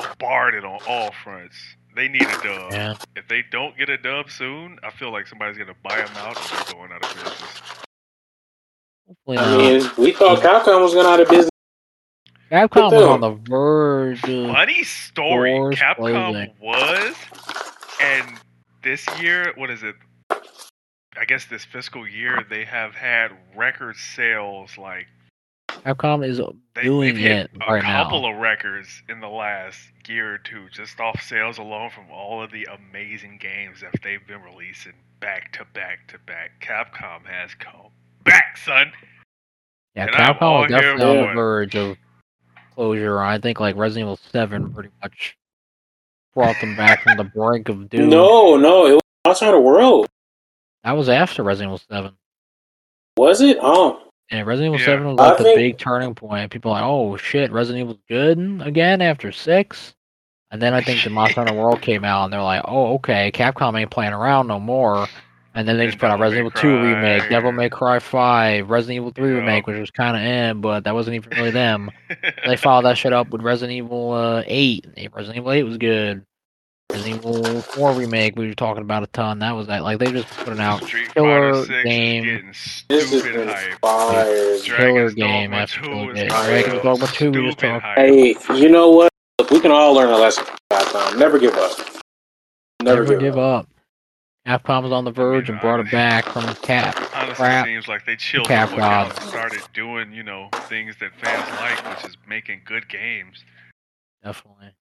bombarded on all fronts. They need a dub. Yeah. If they don't get a dub soon, I feel like somebody's going to buy them out and they're going out of business. I mean, we thought Capcom was going out of business. Capcom was on the verge of... Funny story, Capcom was, and this year, what is it? I guess this fiscal year, they have had record sales like... Capcom is doing it right now. A couple of records in the last year or two, just off sales alone from all of the amazing games that they've been releasing back to back to back. Capcom has come back, son. Yeah, Capcom is definitely on the verge of closure. I think like Resident Evil 7 pretty much brought them back from the brink of doom. No, it was Outside the World. That was after Resident Evil 7. Was it? Oh. And Resident Evil 7 was like the big turning point. People are like, oh shit, Resident Evil's good again after 6? And then I think the Monster Hunter World came out and they're like, oh okay, Capcom ain't playing around no more. And then they just put out Resident Evil 2 remake, Devil May Cry 5, Resident Evil 3 remake, which was kind of but that wasn't even really them. They followed that shit up with Resident Evil 8. Resident Evil 8 was good. Resident Evil 4 remake, we were talking about a ton. That was that. Like they just putting out killer game, killer game after killer game. Dragon's Dogma 2, we just talked. Hey, you know what? Look, we can all learn a lesson from Capcom. Never give up. Never give up. Capcom was on the verge and brought it back from the crap. It seems like they chilled out and started doing, you know, things that fans like, which is making good games. Definitely.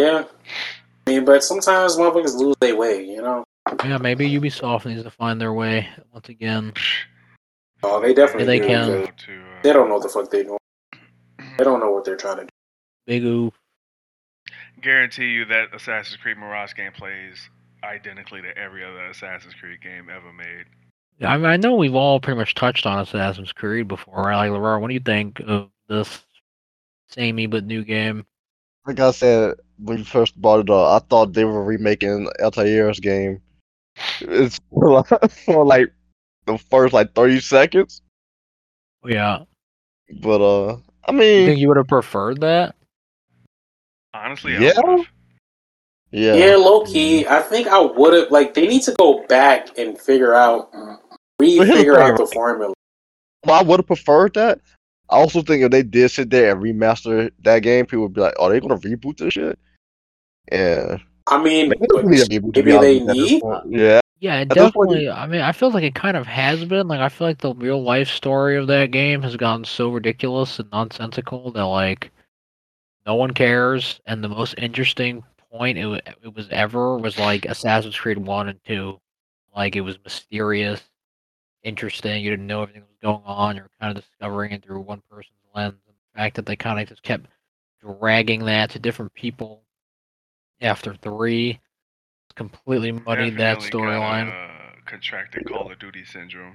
Yeah, I mean, but sometimes motherfuckers lose their way, you know? Yeah, maybe Ubisoft needs to find their way once again. Oh, they definitely do. They don't know what the fuck they're doing. They don't know what they're trying to do. Big oof. Guarantee you that Assassin's Creed Mirage game plays identically to every other Assassin's Creed game ever made. I mean, I know we've all pretty much touched on Assassin's Creed before, right? Like, Leroy, what do you think of this samey but new game? Like I said when you first bought it up, I thought they were remaking Altair's game. It's for like the first like 30 seconds. Yeah, but I mean, you think you would have preferred that? Honestly, yeah. Low key, I think I would have. Like, they need to go back and figure out the formula. Well, I would have preferred that. I also think if they did sit there and remaster that game, people would be like, "Are they going to reboot this shit?" Yeah. I mean, maybe they need. Yeah. Yeah, it definitely. I mean, I feel like it kind of has been. Like, I feel like the real life story of that game has gotten so ridiculous and nonsensical that, like, no one cares. And the most interesting point it was ever was, like, Assassin's Creed 1 and 2. Like, it was mysterious, interesting. You didn't know everything was going on. You were kind of discovering it through one person's lens. And the fact that they kind of just kept dragging that to different people after 3. Completely muddied that storyline. Contracted Call of Duty syndrome.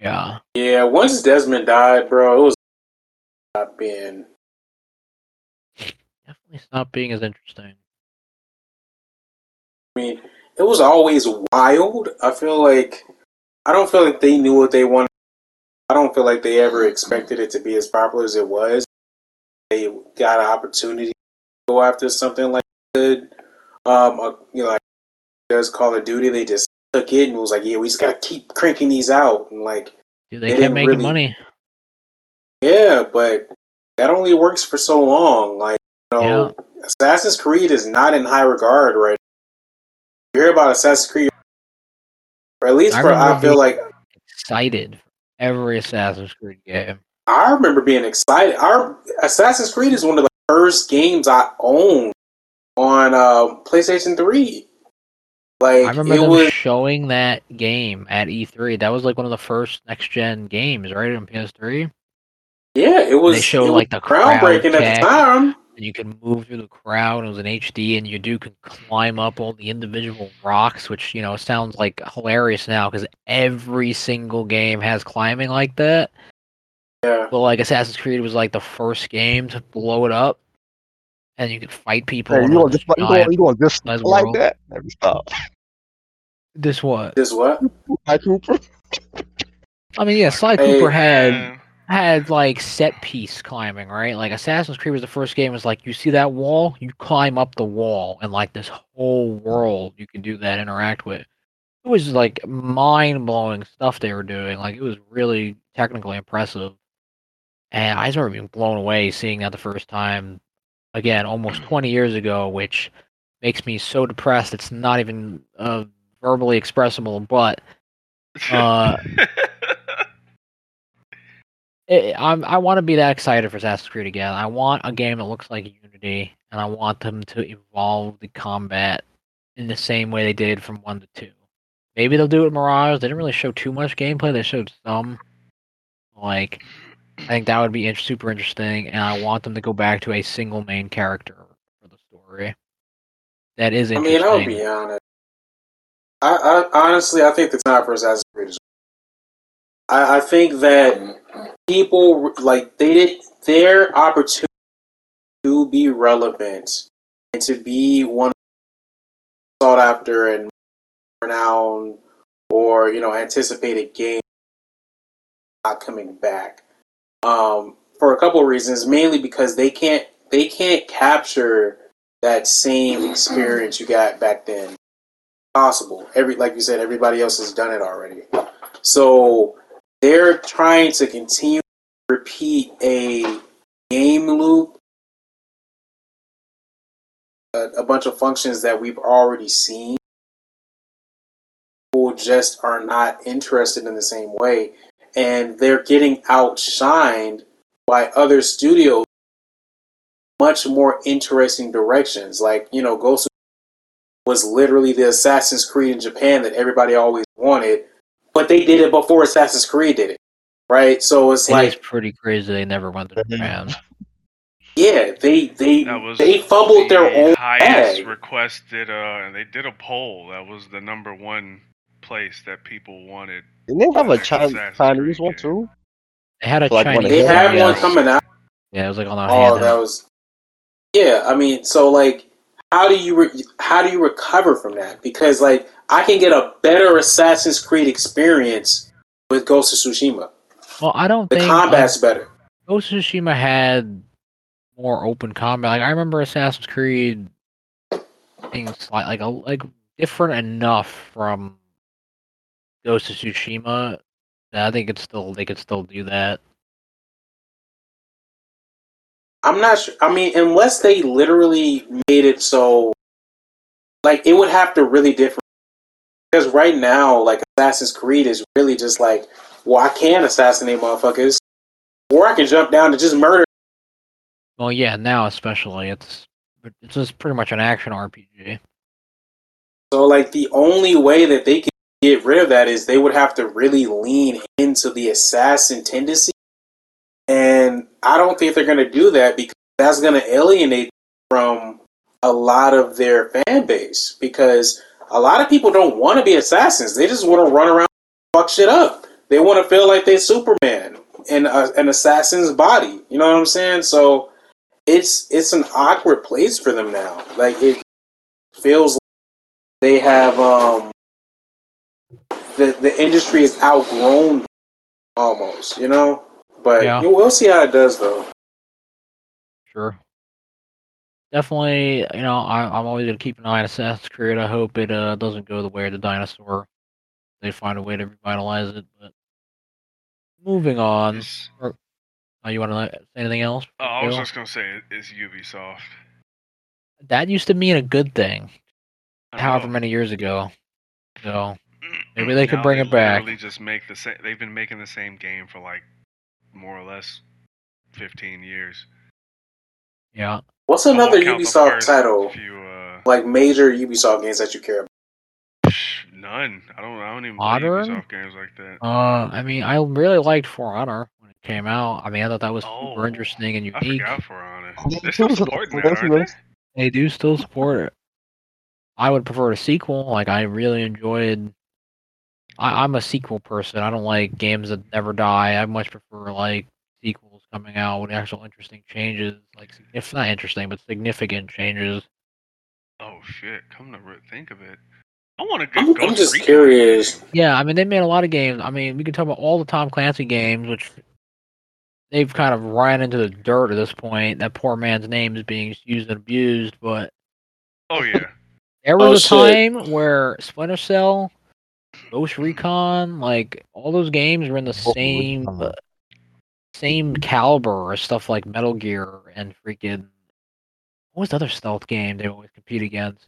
Yeah. Yeah. Once Desmond died, bro, it was not being as interesting. I mean, it was always wild. I don't feel like they knew what they wanted. I don't feel like they ever expected it to be as popular as it was. They got an opportunity to go after something like that. There's Call of Duty, they just took it and was like, yeah, we just gotta keep cranking these out. And like, dude, they kept making money. Yeah, but that only works for so long. Like, Assassin's Creed is not in high regard right now. You hear about Assassin's Creed, or at least excited for every Assassin's Creed game. I remember being excited. Assassin's Creed is one of the first games I owned on PlayStation 3. Like, I remember showing that game at E3. That was like one of the first next-gen games, right, on PS3? Yeah, it was. They showed like the groundbreaking at the time. And you can move through the crowd. It was in HD, and you can climb up all the individual rocks, which, you know, sounds like hilarious now because every single game has climbing like that. Yeah. But like Assassin's Creed was like the first game to blow it up. And you could fight people. Hey, you going just like world. That? Never stop. This what? Sly Cooper. I mean, yeah, Sly Cooper had like set piece climbing, right? Like Assassin's Creed was the first game. It was like, you see that wall, you climb up the wall, and like this whole world you can do that, interact with. It was like mind blowing stuff they were doing. Like, it was really technically impressive, and I just remember being blown away seeing that the first time. Again, almost 20 years ago, which makes me so depressed it's not even verbally expressible, but I want to be that excited for Assassin's Creed again. I want a game that looks like Unity, and I want them to evolve the combat in the same way they did from 1 to 2. Maybe they'll do it with Mirage. They didn't really show too much gameplay. They showed some, like... I think that would be super interesting, and I want them to go back to a single main character for the story. That is interesting. I mean, I'll be honest. I honestly, I think the time for Assassin's Creed is... I think that people, like, they did their opportunity to be relevant and to be one sought after and renowned or, you know, anticipated game not coming back. For a couple of reasons, mainly because they can't capture that same experience you got back then. Possible. Like you said, everybody else has done it already. So they're trying to continue to repeat a game loop, a bunch of functions that we've already seen. People just are not interested in the same way. And they're getting outshined by other studios in much more interesting directions. Like, you know, Ghost was literally the Assassin's Creed in Japan that everybody always wanted, but they did it before Assassin's Creed did it, right? So it's like... It's pretty crazy they never went to Japan. Yeah, they fumbled their own highest bag. Requested, and they did a poll. That was the number one place that people wanted. Didn't they have a Chinese one too? They had a Chinese. They had one coming out. Yeah, it was like on our handout. Yeah, I mean, so like, how do you recover from that? Because like, I can get a better Assassin's Creed experience with Ghost of Tsushima. Well, I don't think the combat's better. Ghost of Tsushima had more open combat. Like, I remember Assassin's Creed things like different enough from Ghost of Tsushima. I think they could still do that. I'm not sure. I mean, unless they literally made it so, like, it would have to really differ Because right now, like, Assassin's Creed is really just like, well, I can assassinate motherfuckers, or I can jump down to just murder. Well, yeah, now especially, it's just pretty much an action RPG. So, like, the only way that they can get rid of that is they would have to really lean into the assassin tendency. And I don't think they're going to do that, because that's going to alienate from a lot of their fan base. Because a lot of people don't want to be assassins. They just want to run around and fuck shit up. They want to feel like they're Superman in an assassin's body. You know what I'm saying? So it's an awkward place for them now. Like, it feels like they have the industry is outgrown them almost, you know? But yeah, we'll see how it does, though. Sure. Definitely, you know, I'm always going to keep an eye on Assassin's Creed. I hope it doesn't go the way of the dinosaur. They find a way to revitalize it. But moving on. Yes. You want to say anything else? I was just going to say it's Ubisoft. That used to mean a good thing, however many years ago. So maybe they could bring it back. Just make they've been making the same game for like more or less 15 years. Yeah. What's another Ubisoft title? Like major Ubisoft games that you care about? None. I don't even play Ubisoft games like that. I mean, I really liked For Honor when it came out. I mean, I thought that was super interesting and unique. I forgot For Honor. They're still supporting it, aren't they? They do still support it. I would prefer a sequel. Like, I really enjoyed... I'm a sequel person. I don't like games that never die. I much prefer, like, sequels coming out with actual interesting changes. Like, if not interesting, but significant changes. Oh, shit. Come to think of it. I want to go Ghost I'm just Recon. Curious. Yeah, I mean, they made a lot of games. I mean, we can talk about all the Tom Clancy games, which they've kind of ran into the dirt at this point. That poor man's name is being used and abused, but... Oh, yeah. There was a time where Splinter Cell, Ghost Recon, like, all those games were in the same caliber as stuff like Metal Gear and freaking... What was the other stealth game they always compete against?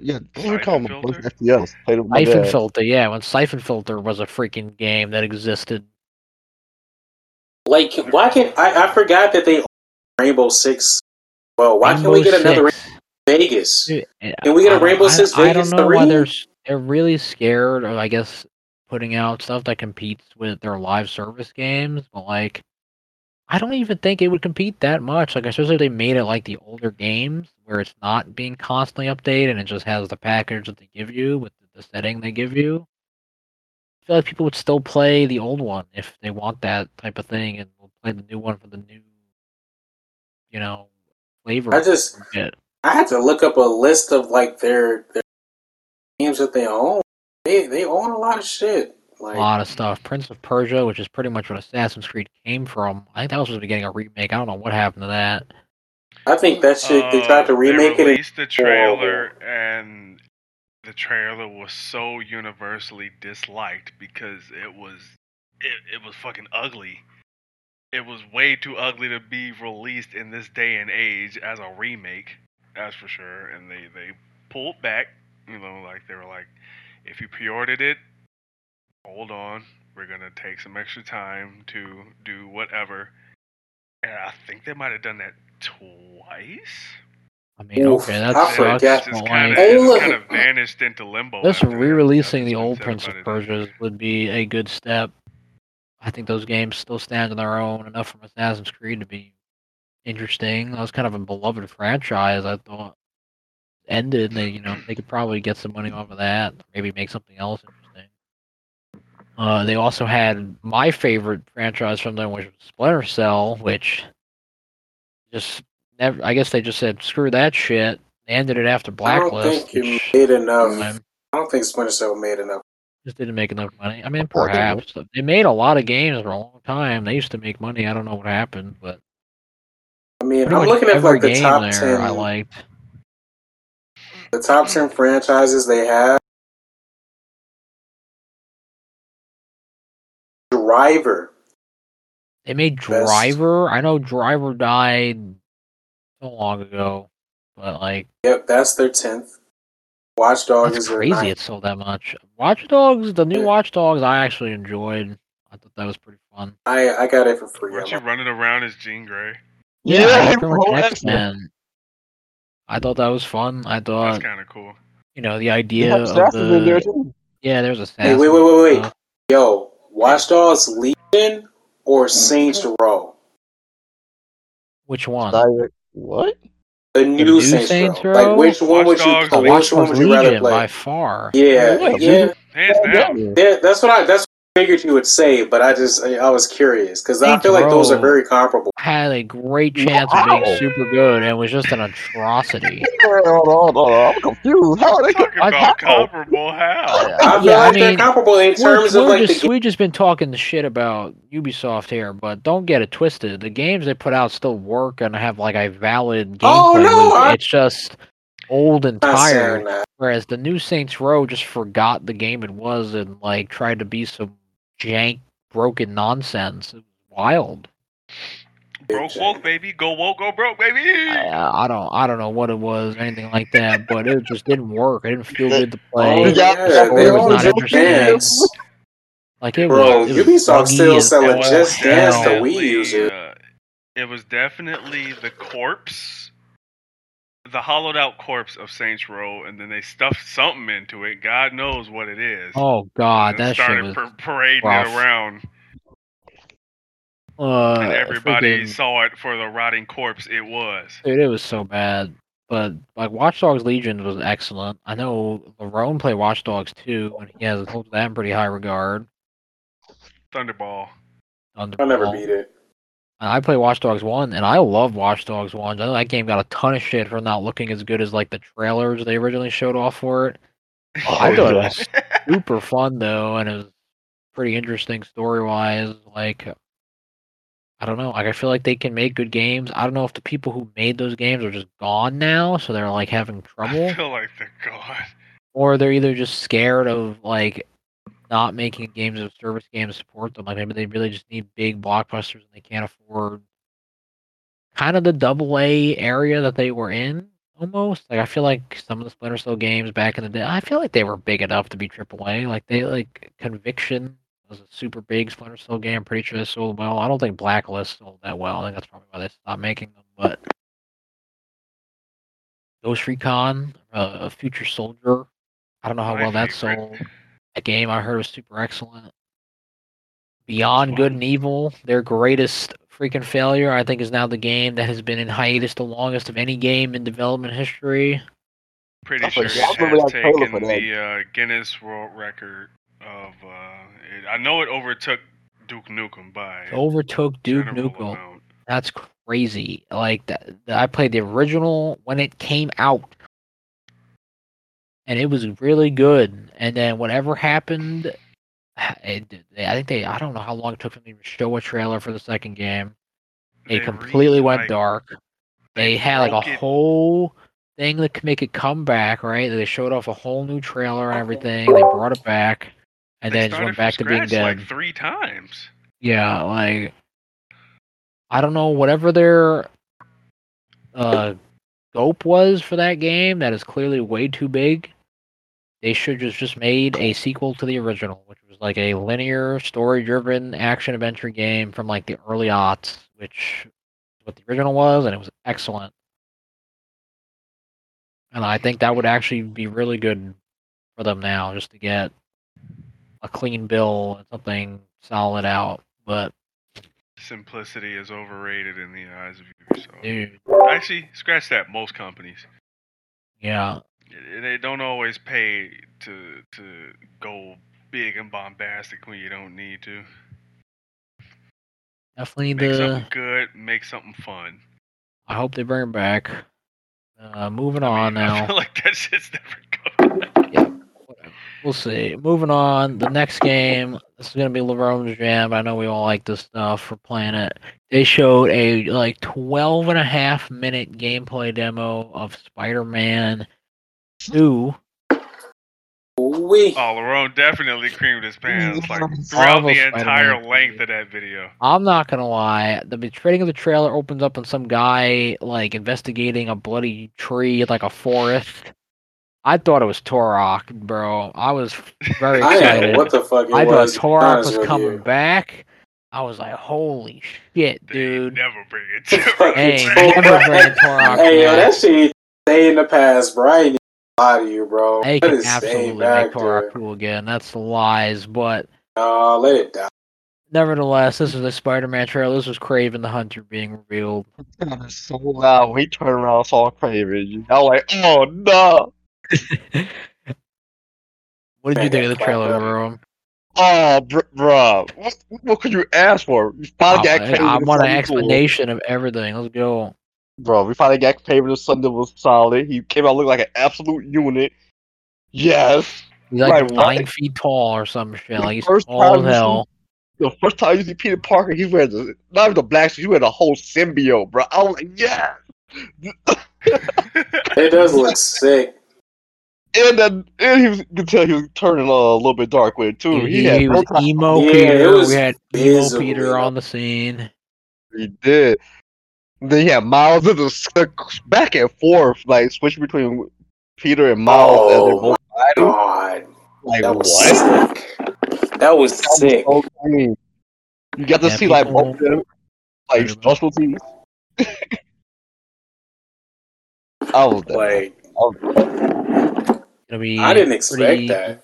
Yeah, what we call them? FTLs. Siphon Filter, yeah, when Siphon Filter was a freaking game that existed. Like, why can't... I forgot that they... Rainbow Six... Well, why can't we get another... Vegas. Dude, can we get a Rainbow Six Vegas? I don't know why they're really scared of, I guess, putting out stuff that competes with their live service games. But, like, I don't even think it would compete that much. Like, especially if they made it like the older games where it's not being constantly updated and it just has the package that they give you with the setting they give you. I feel like people would still play the old one if they want that type of thing, and will play the new one for the new, you know, flavor. I had to look up a list of, like, their games that they own. They own a lot of shit. Like, a lot of stuff. Prince of Persia, which is pretty much what Assassin's Creed came from. I think that was supposed to be getting a remake. I don't know what happened to that. I think that shit, they tried to remake it. They released the trailer, and the trailer was so universally disliked because it was fucking ugly. It was way too ugly to be released in this day and age as a remake. That's for sure, and they pulled back, you know, like they were like, if you pre-ordered it, hold on, we're going to take some extra time to do whatever. And I think they might have done that twice. I mean, okay, that's kind of vanished into limbo. Just re-releasing the old Prince of Persia would be a good step. I think those games still stand on their own enough from Assassin's Creed to be interesting. That was kind of a beloved franchise. I thought ended. They, you know, they could probably get some money off of that. Maybe make something else interesting. They also had my favorite franchise from them, which was Splinter Cell, which just never. I guess they just said screw that shit. They ended it after Blacklist. I don't think it made enough. I don't think Splinter Cell made enough. Just didn't make enough money. I mean, perhaps they made a lot of games for a long time. They used to make money. I don't know what happened, but. I mean, I'm looking at like the top 10. I liked the top 10 franchises they have. Driver. They made Driver. I know Driver died so long ago, but like, yep, that's their 10th. Watch Dogs is crazy. It's sold that much. Watch Dogs, the new Watch Dogs, I actually enjoyed. I thought that was pretty fun. I got it for free. Weren't you running around as Jean Grey? Yeah, I thought that was fun. I thought that's kind of cool. You know, the idea of the... there too. Yeah, there's a... Hey, wait. Yo, Watch Dogs Legion or Saints Row? Which one? What? The new Saints Row? Like, which one would you? Which one would you rather play? By far. Yeah. Yeah, that's what I. That's what I figured you would say, but I was curious because I feel like those are very comparable. Had a great chance of being super good, and was just an atrocity. Hold on, I'm confused. How are they comparable? How? I feel like they're comparable in terms of like the. We've just been talking the shit about Ubisoft here, but don't get it twisted. The games they put out still work and have like a valid gameplay. Oh no! It's just old and tired. Whereas the new Saints Row just forgot the game it was and like tried to be some jank, broken nonsense. It was wild. Broke woke, baby. Go woke, go broke, baby. I don't know what it was, anything like that, but it just didn't work. It didn't feel good to play. It was not interesting. Like it was. Ubisoft still selling Just Dance to Wii users. It was definitely the hollowed out corpse of Saints Row, and then they stuffed something into it. God knows what it is. Oh God, that shit was started parading rough. It around. And everybody saw it for the rotting corpse it was. Dude, it was so bad. But like Watch Dogs Legion was excellent. I know Lerone played Watch Dogs 2, and he has that in pretty high regard. Thunderball. I never beat it. I play Watch Dogs 1, and I love Watch Dogs 1. I know that game got a ton of shit for not looking as good as like the trailers they originally showed off for it. I thought it was super fun though, and it was pretty interesting story-wise. Like, I don't know. Like, I feel like they can make good games. I don't know if the people who made those games are just gone now, so they're like having trouble. I feel like they're gone, or they're either just scared of like not making games of service games support them. Like maybe they really just need big blockbusters and they can't afford kind of the AA area that they were in almost. Like I feel like some of the Splinter Cell games back in the day, I feel like they were big enough to be AAA. Like they like Conviction. It was a super big Splinter Cell game. I'm pretty sure they sold well. I don't think Blacklist sold that well. I think that's probably why they stopped making them. But Ghost Recon, Future Soldier, I don't know how well that sold. That game I heard was super excellent. Beyond Good and Evil, their greatest freaking failure, I think, is now the game that has been in hiatus the longest of any game in development history. Pretty sure it has taken the Guinness World Record of... I know it overtook Duke Nukem amount. That's crazy. Like that, I played the original when it came out, and it was really good. And then whatever happened, I don't know how long it took them to show a trailer for the second game. They completely went dark. They had like a whole thing that could make a comeback, right? They showed off a whole new trailer and everything. They brought it back. And then just went back to being dead. Like 3 times. Yeah, like I don't know whatever their scope was for that game. That is clearly way too big. They should just made a sequel to the original, which was like a linear, story-driven action-adventure game from like the early aughts, which is what the original was, and it was excellent. And I think that would actually be really good for them now, just to get a clean bill and something solid out, but simplicity is overrated in the eyes of Ubisoft. Dude. Actually, scratch that. Most companies, yeah, they don't always pay to go big and bombastic when you don't need to. Definitely make something good, make something fun. I hope they bring it back. Moving on now. I feel like that shit's never going. Yeah. We'll see. Moving on, the next game. This is gonna be Lerone's jam. I know we all like this stuff. We're playing it. They showed a 12.5-minute gameplay demo of Spider-Man 2. Lerone definitely creamed his pants throughout the entire length of that video. I'm not gonna lie. The beginning of the trailer opens up on some guy investigating a bloody tree, like a forest. I thought it was Turok, bro. I was very excited. I know what the fuck it was. I thought Turok was coming back. I was like, holy shit, dude. They never bring it to Turok. Hey, yo, that shit stay in the past, bro. Lie to you, bro. They can absolutely make Turok cool again. That's lies, but let it die. Nevertheless, this was a Spider-Man trailer. This was Kraven the Hunter being revealed. It's so loud. We turn around, saw Kraven. I was like, oh no. What did you think of the trailer, bro? Oh, bro, what could you ask for? You I want an explanation of everything. Let's go. Bro, we finally got Kraven the Thunder was solid. He came out looking like an absolute unit. Yes. He's like 9 feet tall or some shit. Like he's tall as hell. The first time you see Peter Parker, he wears not even the black suit, he wears the whole symbiote, bro. I was like, yes! It does look sick. And he was, you could tell he was turning a little bit dark with it, too. Dude, he was emo Peter. We had emo Peter on the scene. He did. Then you had Miles and the back and forth, like switching between Peter and Miles. Oh my god! Like that was what? Sick. That was sick. So cool. You got to see like both of them, like specialties. I was like, I didn't expect that.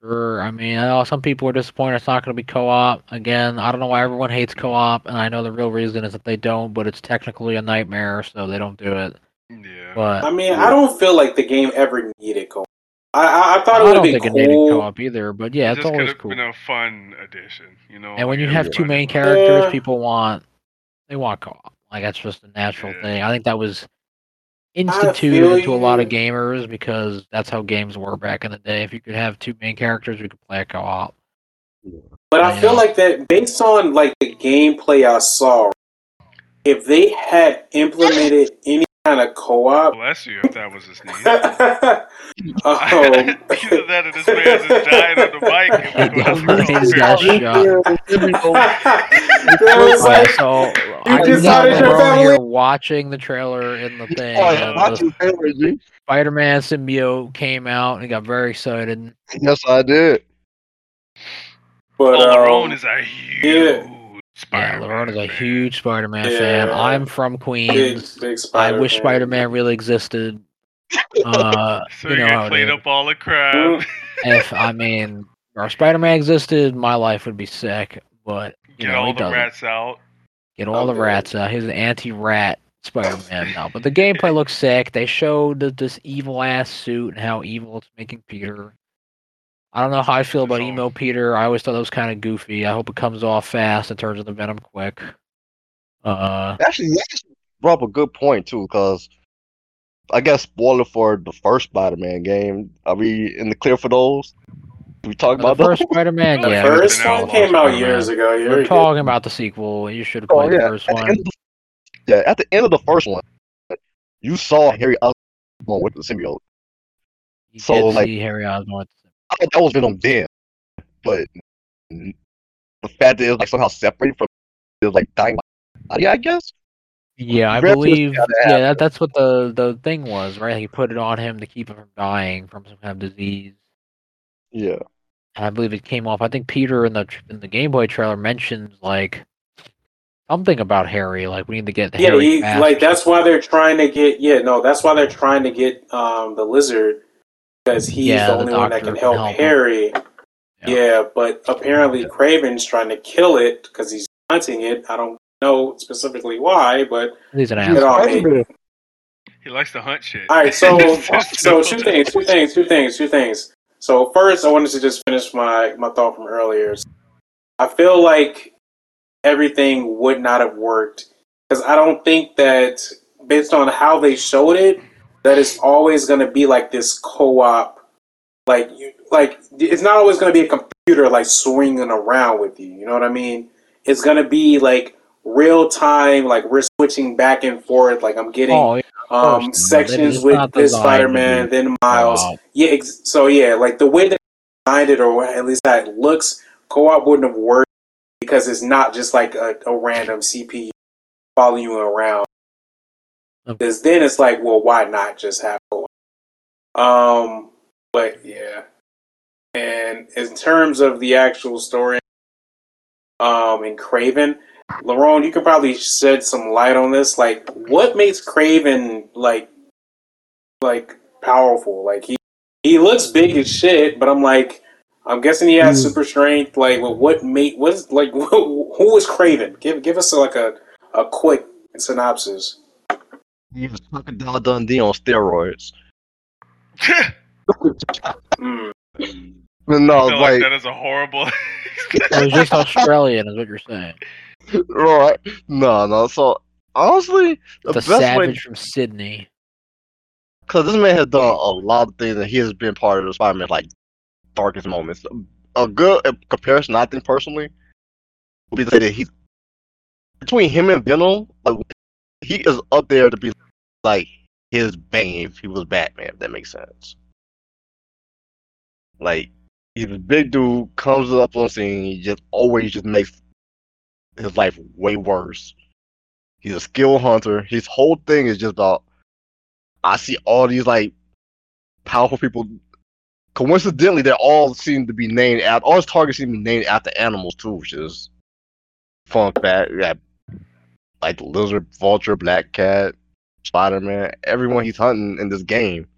Sure, I mean, I know some people are disappointed it's not going to be co-op. Again, I don't know why everyone hates co-op, and I know the real reason is that they don't, but it's technically a nightmare, so they don't do it. Yeah. But, I mean, yeah. I don't feel like the game ever needed co-op. I thought it would have been cool. I don't think it needed co-op either, but yeah, it's always cool. It could have been a fun addition, you know? And when you have two main characters, people want co-op. Like, that's just a natural thing. I think that was instituted into a lot of gamers because that's how games were back in the day. If you could have two main characters, we could play a co-op. But I feel like that based on like the gameplay I saw, if they had implemented any kind of co-op, bless you if that was his name. Either that or this man's just dying on the bike. So you just started your family watching the trailer in the thing. The Spider-Man symbiote came out and got very excited. Yes, I did. But Lerone is a huge Spider-Man. Lerone is a huge Spider-Man fan. I'm from Queens. Big I wish Spider-Man really existed. So you know, clean up all the crap. If Spider-Man existed, my life would be sick. But rats out. Get all the rats out. He's an anti-rat Spider-Man now. But the gameplay looks sick. They showed this evil-ass suit and how evil it's making Peter. I don't know how I feel about emo Peter. I always thought that was kind of goofy. I hope it comes off fast and turns into Venom quick. Actually, you brought up a good point, too, because I guess spoiler for the first Spider-Man game. Are we in the clear for those? We talk about the first Spider-Man. Yeah, the first one came out years ago. We're talking about the sequel. You should have played the first one. Yeah, at the end of the first one, you saw Harry Osborn with the symbiote. You did see Harry Osborn. I thought that was Venom then, but the fact that it was like somehow separated from it was like dying. Yeah, I guess. Yeah, I believe. Yeah, that's what the thing was, right? He put it on him to keep him from dying from some kind of disease. Yeah, and I believe it came off. I think Peter in the Game Boy trailer mentions like something about Harry. Like we need to get Harry. Yeah, that's why they're trying to get. Yeah, no, that's why they're trying to get the lizard because he's the only one that can help Harry. Him. Yeah, but apparently Kraven's trying to kill it because he's hunting it. I don't know specifically why, but he's an asshole. He likes to hunt shit. All right, so two things. So first, I wanted to just finish my thought from earlier. I feel like everything would not have worked because I don't think that, based on how they showed it, that it's always going to be like this co-op. Like it's not always going to be a computer like swinging around with you. You know what I mean? It's going to be like real time. Like we're switching back and forth. Like I'm getting. Oh, yeah. Sections with this Spider-Man, then Miles. Wow. Yeah, like the way that they designed it, or at least that it looks, co-op wouldn't have worked because it's not just like a random CPU following you around. Because then it's like, well, why not just have co-op? But yeah. And in terms of the actual story, in Kraven, Laurent, you could probably shed some light on this. Like, what makes Kraven like powerful? Like he looks big as shit, but I'm guessing he has super strength. Like, who is Kraven? Give us a quick synopsis. He was Crocodile Dundee on steroids. No, like that is a horrible. It was just Australian, is what you're saying. Right? No. So honestly, the best savage way from Sydney. Because this man has done a lot of things, and he has been part of the Spider-Man like darkest moments. A good comparison, I think personally, would be to say that he between him and Venom, like he is up there to be like his Bane if he was Batman. If that makes sense. Like, he's a big dude, comes up on scene, he just always just makes his life way worse. He's a skill hunter. His whole thing is just about, I see all these, like, powerful people. Coincidentally, they all seem to be named after, all his targets seem to be named after animals, too, which is fun fact. Like, the lizard, vulture, black cat, Spider-Man, everyone he's hunting in this game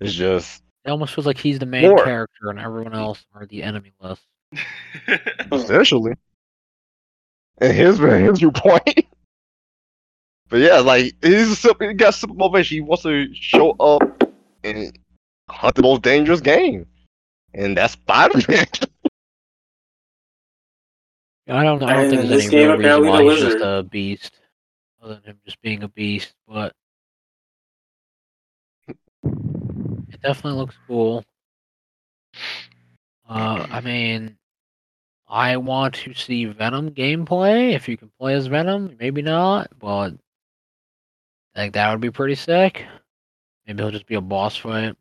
is just... It almost feels like he's the main character and everyone else are the enemy list. Essentially. And here's your point. But yeah, like, he got super motivation. He wants to show up and hunt the most dangerous game. And that's Spider-Man. I don't think there's any real reason why he's just a beast. Other than him just being a beast, but... It definitely looks cool. I mean, I want to see Venom gameplay. If you can play as Venom, maybe not, but I think that would be pretty sick. Maybe it'll just be a boss fight.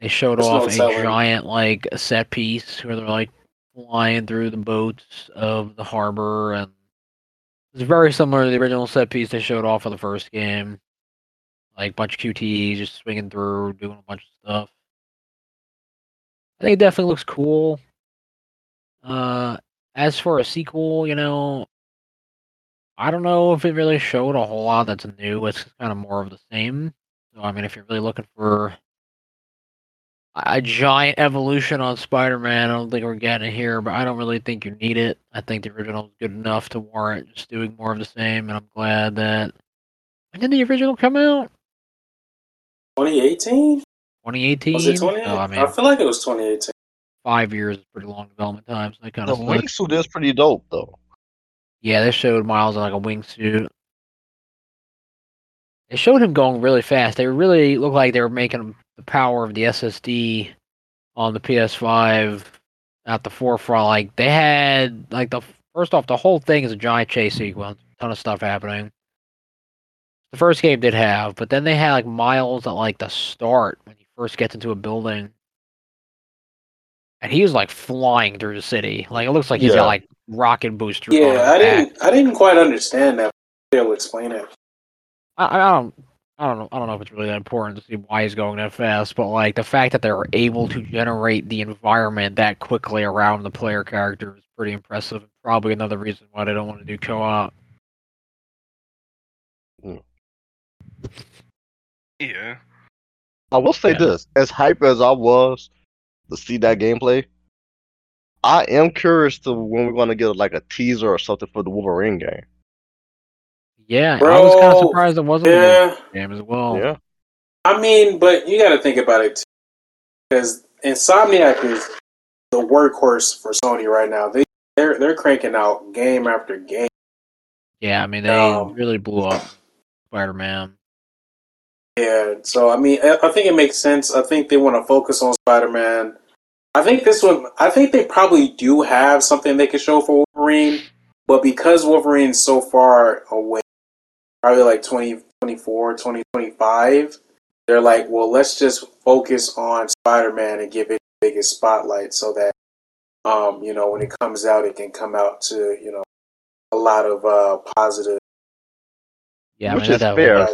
They showed off a giant, like, set piece where they're, like, flying through the boats of the harbor, and it's very similar to the original set piece they showed off for the first game. Like, a bunch of QTEs, just swinging through, doing a bunch of stuff. I think it definitely looks cool. As for a sequel, you know, I don't know if it really showed a whole lot that's new. It's kind of more of the same. So, I mean, if you're really looking for a giant evolution on Spider-Man, I don't think we're getting it here, but I don't really think you need it. I think the original is good enough to warrant just doing more of the same, and I'm glad that... When did the original come out? 2018? 2018? Was it 2018? No, I feel like it was 2018. 5 years is pretty long development time, so that kind of sucks. The wingsuit is pretty dope, though. Yeah, they showed Miles in like a wingsuit. They showed him going really fast. They really looked like they were making the power of the SSD on the PS5 at the forefront. Like, they had, like, first off, the whole thing is a giant chase sequence. A ton of stuff happening. The first game did have, but then they had like Miles at like the start when he first gets into a building, and he was like flying through the city. Like it looks like he's got like rocket booster. Yeah, I didn't quite understand that. They'll explain it. I don't know if it's really that important to see why he's going that fast, but like the fact that they were able to generate the environment that quickly around the player character is pretty impressive. Probably another reason why they don't want to do co-op. Mm. Yeah, I will say this: as hype as I was to see that gameplay, I am curious to when we're going to get like a teaser or something for the Wolverine game. Yeah, bro, I was kind of surprised it wasn't a game as well. Yeah, I mean, but you got to think about it too, because Insomniac is the workhorse for Sony right now. They're cranking out game after game. Yeah, I mean they really blew up Spider-Man. Yeah, so I mean, I think it makes sense. I think they want to focus on Spider-Man. I think they probably do have something they can show for Wolverine, but because Wolverine's so far away, probably like 2024, 2025, they're like, well, let's just focus on Spider-Man and give it the biggest spotlight so that, you know, when it comes out, it can come out to, you know, a lot of positive. Yeah, which is fair.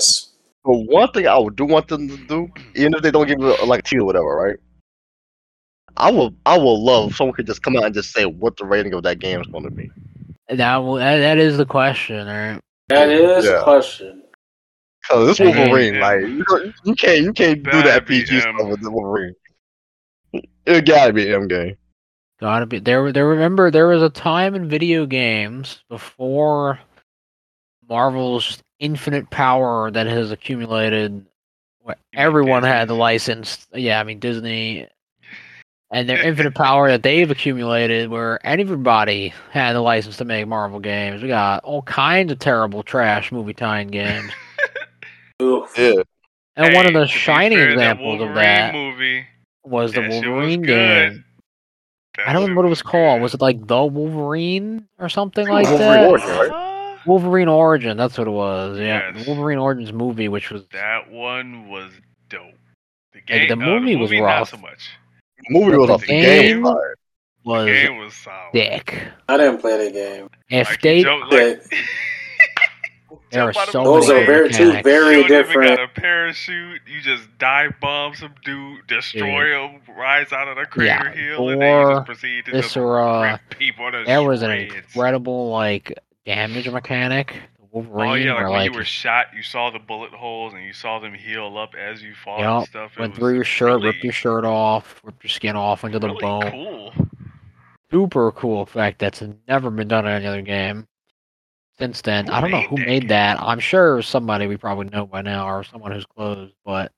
But one thing I would do want them to do, even if they don't give you like T or whatever, right? I will love if someone could just come out and just say what the rating of that game is going to be. That is the question, right? That is the question. Cause this Wolverine, like you can't do that PG stuff with the Wolverine. It gotta be M game. Gotta be there. Remember, there was a time in video games before Marvel's infinite power that has accumulated, where everyone had the license. Yeah, I mean Disney. And their infinite power that they've accumulated, where everybody had the license to make Marvel games. We got all kinds of terrible trash movie tie-in games. Yeah. And one of the shining examples of that movie was the Wolverine game. I don't remember what it was called. Was it like The Wolverine or something like that? Wolverine Origin, right? Wolverine Origin, that's what it was. Yeah, yes. The Wolverine Origins movie, which was... That one was dope. The game, like, the movie was rough. Not so much. Movie was off the game. The game was solid. Dick. I didn't play the game. If they there are so those many are very two very different. You got a parachute. You just dive bomb some dude, destroy him, rise out of the crater hill, and then you just proceed to rip people. There was an incredible damage mechanic. Wolverine, when you were shot, you saw the bullet holes and you saw them heal up as you fall and stuff. Went through your shirt, really, ripped your shirt off, ripped your skin off into the bone. Cool. Super cool effect that's never been done in any other game since then. I don't know who made that. I'm sure it was somebody we probably know by now or someone who's close, but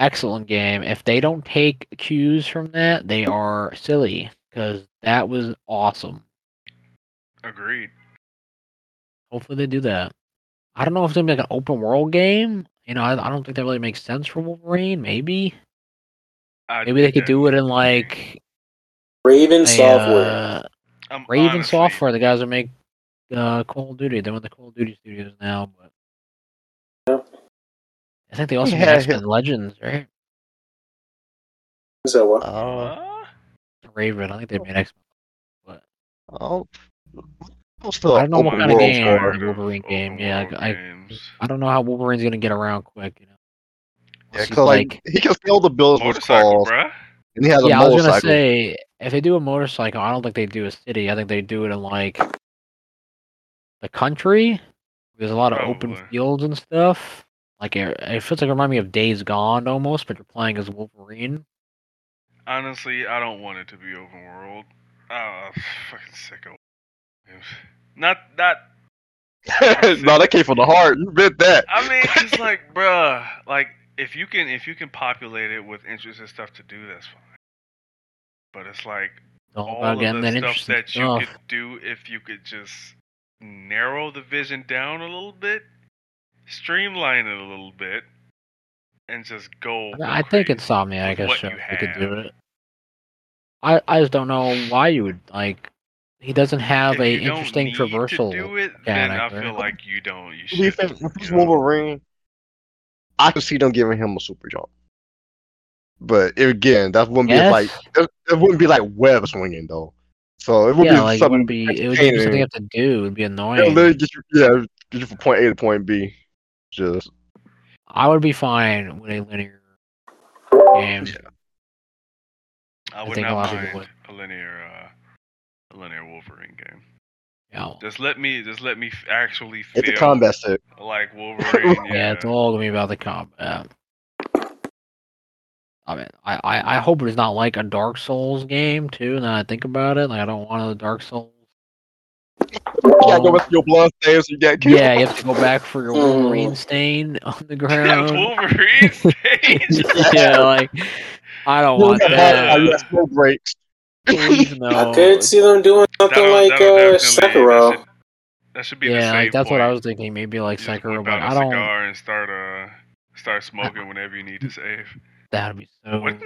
excellent game. If they don't take cues from that, they are silly because that was awesome. Agreed. Hopefully they do that. I don't know if it's going to be an open world game. You know, I don't think that really makes sense for Wolverine. Maybe. Maybe they could do it in Raven Software. Software, the guys that make Call of Duty. They're in the Call of Duty studios now. But I think they also made X-Men Legends, right? Is that what? Raven. I think they made X-Men. But... I don't know what kind of game Wolverine game. Yeah, I don't know how Wolverine's gonna get around quick. You know, cause he can steal the bills with calls. And he has a motorcycle. I was gonna say if they do a motorcycle, I don't think they do a city. I think they do it in the country. There's a lot of open fields and stuff. Like it feels like it reminds me of Days Gone almost, but you're playing as Wolverine. Honestly, I don't want it to be open world. Fucking sicko. Not. No, that came from the heart. You meant that. I mean, it's bruh. If you can populate it with interesting stuff to do, that's fine. But it's all of the stuff that you could do if you could just narrow the vision down a little bit, streamline it a little bit, and just go. I think Insomniac could do it. I just don't know why you would He doesn't have an interesting traversal. To do it, then I feel like you don't. You should. If he's Wolverine, I can see them giving him a super jump. But again, that wouldn't be it wouldn't be web swinging though. So it would be something. It would be something you have to do. It would be annoying. It'll literally get you from point A to point B. I would be fine with a linear game. Yeah. I would not mind a linear. Linear Wolverine game. Yeah. Just let me actually feel the combat suit. Like Wolverine. Yeah, it's all gonna be about the combat. I mean, I hope it's not like a Dark Souls game too. Now I think about it, I don't want a Dark Souls. You gotta go with your blood stains. You got killed. Yeah, you have to go back for your Wolverine stain on the ground. Wolverine stain. Yeah, I don't want that. I got smoke breaks. No. I could see them doing something Sekiro. That should be the same. That's what I was thinking. Maybe Sekiro, but I don't. And start smoking whenever you need to save. That'd be so. Wasn't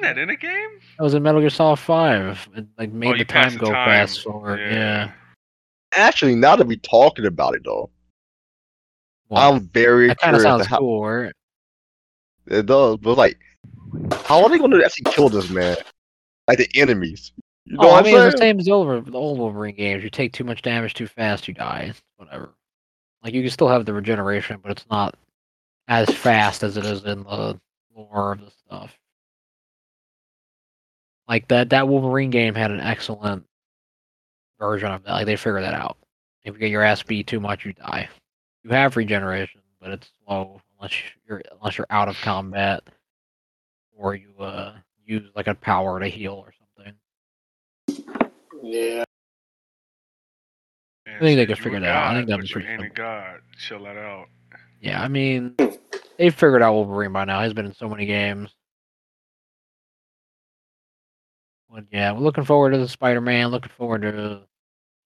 that in a game? That was in Metal Gear Solid 5. It made the time go fast forward. Yeah. Actually, now that we're talking about it though, I'm very. That kind of sounds cool, right? It does, but how are they going to actually kill this man? The enemies. You know what I mean, saying? It's the same as the old Wolverine games. You take too much damage too fast, you die. Whatever. You can still have the regeneration, but it's not as fast as it is in the lore of the stuff. Like that Wolverine game had an excellent version of that. Like they figured that out. If you get your ass beat too much, you die. You have regeneration, but it's slow unless you're out of combat or you use like a power to heal or something. Yeah. I think they could figure that out. I think that was pretty simple. God, chill that out. Yeah, I mean, they've figured out Wolverine by now. He's been in so many games. But yeah, we're looking forward to the Spider-Man. Looking forward to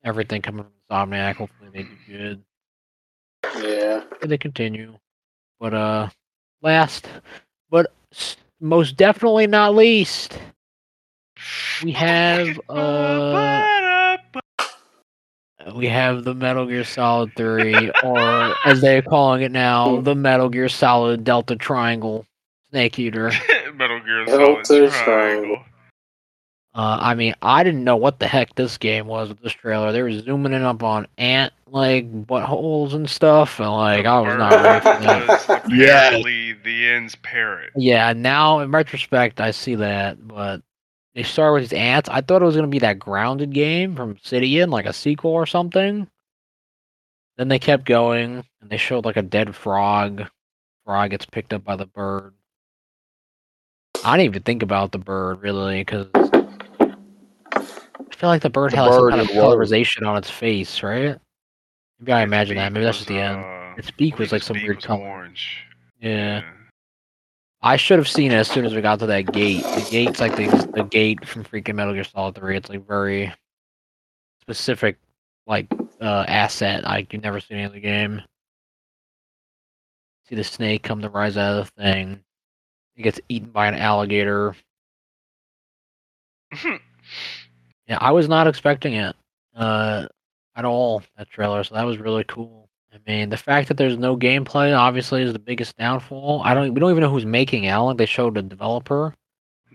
everything coming from Insomniac. Hopefully they do good. Yeah. And they continue. But last, but most definitely not least, we have the Metal Gear Solid 3, or as they're calling it now, the Metal Gear Solid Delta Triangle Snake Eater. Metal Gear Solid Triangle. I mean, I didn't know what the heck this game was with this trailer. They were zooming in up on ant buttholes and stuff, and I was not ready for that. Yeah, the end's parrot. Yeah, now in retrospect, I see that, but. They started with these ants. I thought it was going to be that Grounded game from Obsidian, like a sequel or something. Then they kept going, and they showed a dead frog. Frog gets picked up by the bird. I didn't even think about the bird, really, because I feel like the bird had some kind of colorization on its face, right? Maybe I imagine that. Maybe that's just the end. Its beak was some weird color. Orange. Yeah. I should have seen it as soon as we got to that gate. The gate's the gate from freaking Metal Gear Solid 3. It's very specific, asset. You've never seen it in the game. See the snake come to rise out of the thing. It gets eaten by an alligator. Yeah, I was not expecting it at all, that trailer, so that was really cool. I mean, the fact that there's no gameplay obviously is the biggest downfall. We don't even know who's making it. I don't think they showed the developer.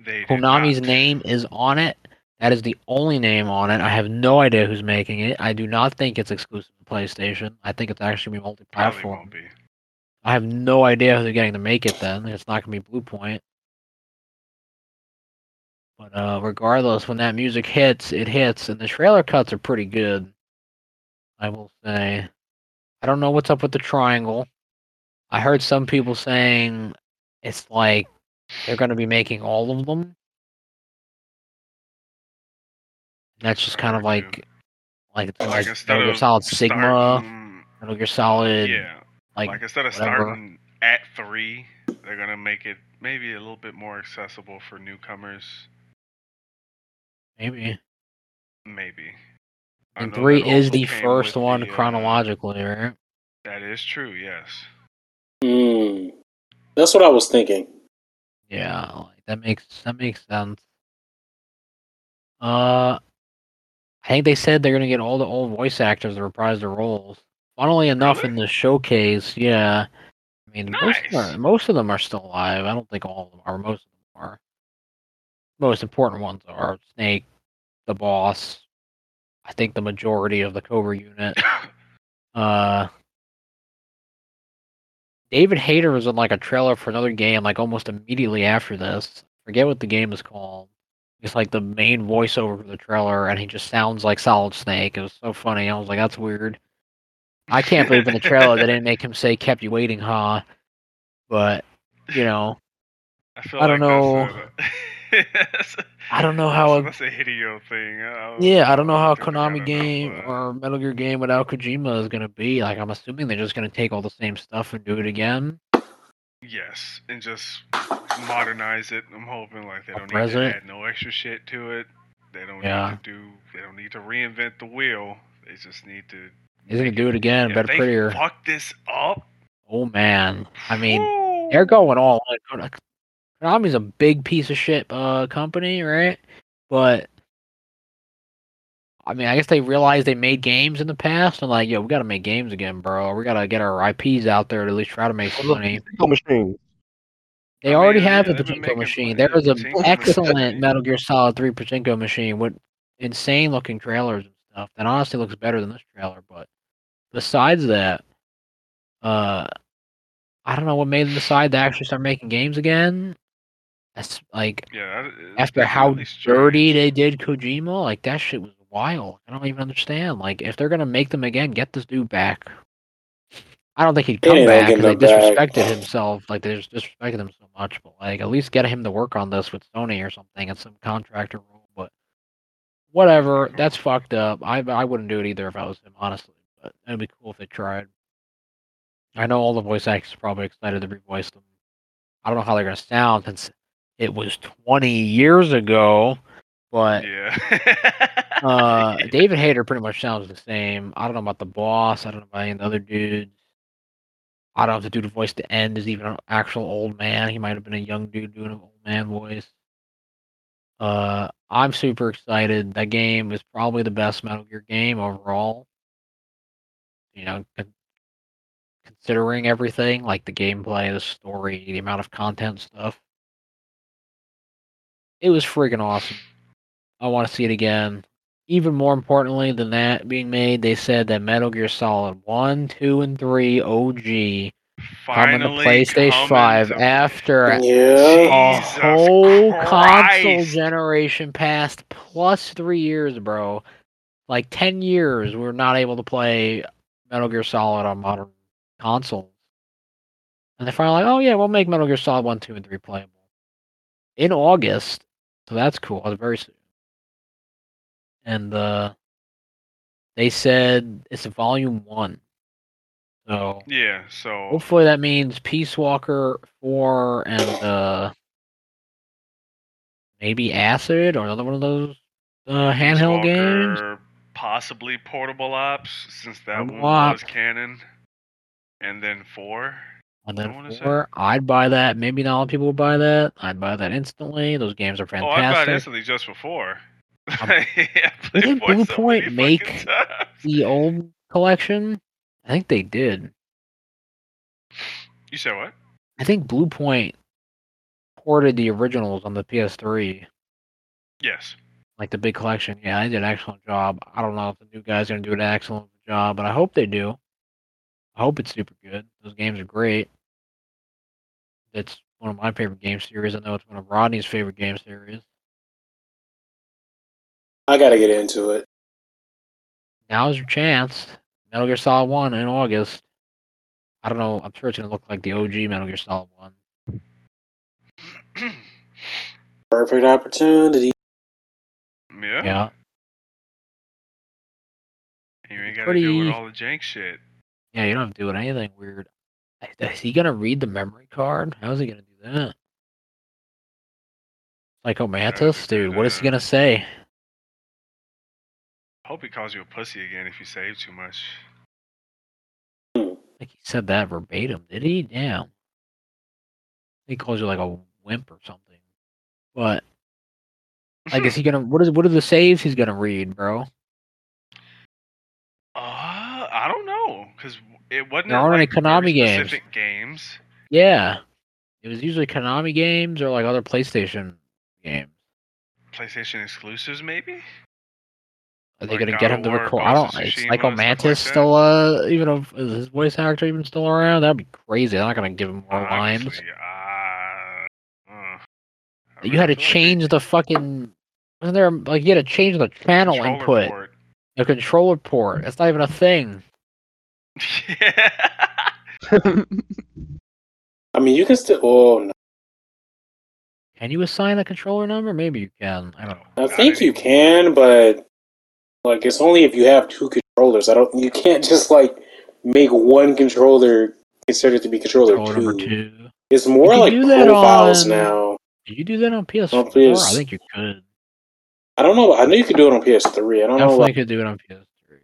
Konami's name is on it. That is the only name on it. I have no idea who's making it. I do not think it's exclusive to PlayStation. I think it's actually gonna be multi-platform. Won't be. I have no idea who they're getting to make it. Then it's not gonna be Blue Point. But regardless, when that music hits, it hits, and the trailer cuts are pretty good. I will say. I don't know what's up with the triangle. I heard some people saying it's they're going to be making all of them. That's just kind of like Metal Gear Solid Sigma, Metal Gear Solid. Yeah. Instead of whatever. Starting at 3, they're going to make it maybe a little bit more accessible for newcomers. Maybe. And 3 is the first one chronologically, right? That is true, yes. That's what I was thinking. Yeah, that makes sense. I think they said they're gonna get all the old voice actors to reprise their roles. Funnily enough, really? In the showcase, yeah. I mean, nice. Most of them are still alive. I don't think all of them are. Most of them are. Most important ones are Snake, the boss. I think the majority of the Cobra unit. David Hayter was in a trailer for another game almost immediately after this. I forget what the game is called. It's the main voiceover for the trailer, and he just sounds like Solid Snake. It was so funny. I was like, that's weird. I can't believe in the trailer they didn't make him say "kept you waiting, huh?" But I don't know. I don't know how. That's a Hideo thing. I don't know how a Konami game or Metal Gear game without Kojima is gonna be. I'm assuming they're just gonna take all the same stuff and do it again. Yes, and just modernize it. I'm hoping they don't need to add no extra shit to it. They don't need to do. They don't need to reinvent the wheel. They just need to. They're gonna do it again, better, prettier. Fuck this up. Oh man, I mean, they're going all in. Konami's a big piece of shit company, right? But I mean, I guess they realized they made games in the past, and we gotta make games again, bro. We gotta get our IPs out there to at least try to make some money. They already have the Pachinko machine. There was an excellent Metal Gear Solid 3 Pachinko machine with insane-looking trailers and stuff. That honestly looks better than this trailer. But besides that, I don't know what made them decide to actually start making games again. That's like, yeah, after how dirty they did Kojima, like that shit was wild. I don't even understand. Like, if they're gonna make them again, get this dude back. I don't think he'd come back because they disrespected himself. Like, they just disrespected him so much. But like, at least get him to work on this with Sony or something and some contractor rule. But whatever, that's fucked up. I wouldn't do it either if I was him, honestly. But it'd be cool if they tried. I know all the voice actors are probably excited to revoice them. I don't know how they're gonna sound since it was 20 years ago. But yeah. David Hayter pretty much sounds the same. I don't know about the boss. I don't know about any of the other dudes. I don't know if the dude who voiced the end is even an actual old man. He might have been a young dude doing an old man voice. I'm super excited. That game is probably the best Metal Gear game overall. You know, considering everything, like the gameplay, the story, the amount of content stuff. It was freaking awesome. I want to see it again. Even more importantly than that being made, they said that Metal Gear Solid 1, 2, and 3 OG finally come to PlayStation 5 after a whole console generation passed, plus 3 years, bro. Like 10 years, we were not able to play Metal Gear Solid on modern consoles. And they're finally like, oh yeah, we'll make Metal Gear Solid 1, 2, and 3 playable. In August, so that's cool. It's very soon. And they said it's Volume 1. So yeah, so hopefully that means Peace Walker 4 and maybe Acid or another one of those handheld games. Possibly Portable Ops, since that Portable one was canon. And then 4. And then 4, I'd buy that. Maybe not all people would buy that. I'd buy that instantly. Those games are fantastic. Oh, I'd buy it instantly just for 4. Yeah, didn't Blue Point make the old collection? I think they did. You said what? I think Blue Point ported the originals on the PS3. Yes. Like the big collection. Yeah, they did an excellent job. I don't know if the new guy's going to do an excellent job, but I hope they do. I hope it's super good. Those games are great. It's one of my favorite game series. I know it's one of Rodney's favorite game series. I gotta get into it. Now's your chance. Metal Gear Solid 1 in August. I don't know. I'm sure it's gonna look like the OG Metal Gear Solid 1. Perfect opportunity. Yeah. Yeah. You ain't gotta deal with all the jank shit. Yeah, you don't have to do anything weird. Is he gonna read the memory card? How's he gonna do that? Psycho Mantis, dude. What is he gonna say? Hope he calls you a pussy again if you save too much. I think he said that verbatim, did he? Damn. He calls you like a wimp or something. But like, is he gonna? What are the saves he's gonna read, bro? I don't know, cause it wasn't. There aren't any Konami games. Games. Yeah, it was usually Konami games or like other PlayStation games. PlayStation exclusives, maybe. Are they gonna get him to record? I don't. Is Psycho Mantis still is his voice actor even still around? That'd be crazy. I'm not gonna give him more lines. You had to change the fucking. Wasn't there like you had to change the channel input? Port. The controller port. That's not even a thing. Yeah. I mean, you can still. Oh no. Can you assign a controller number? Maybe you can. I don't know. I think you can, but. Like, it's only if you have two controllers. You can't just, like, make one controller considered to be controller two. It's more like profiles now. Did you do that on PS4? I think you could. I don't know. I know you could do it on PS3. I don't know. Definitely could do it on PS3.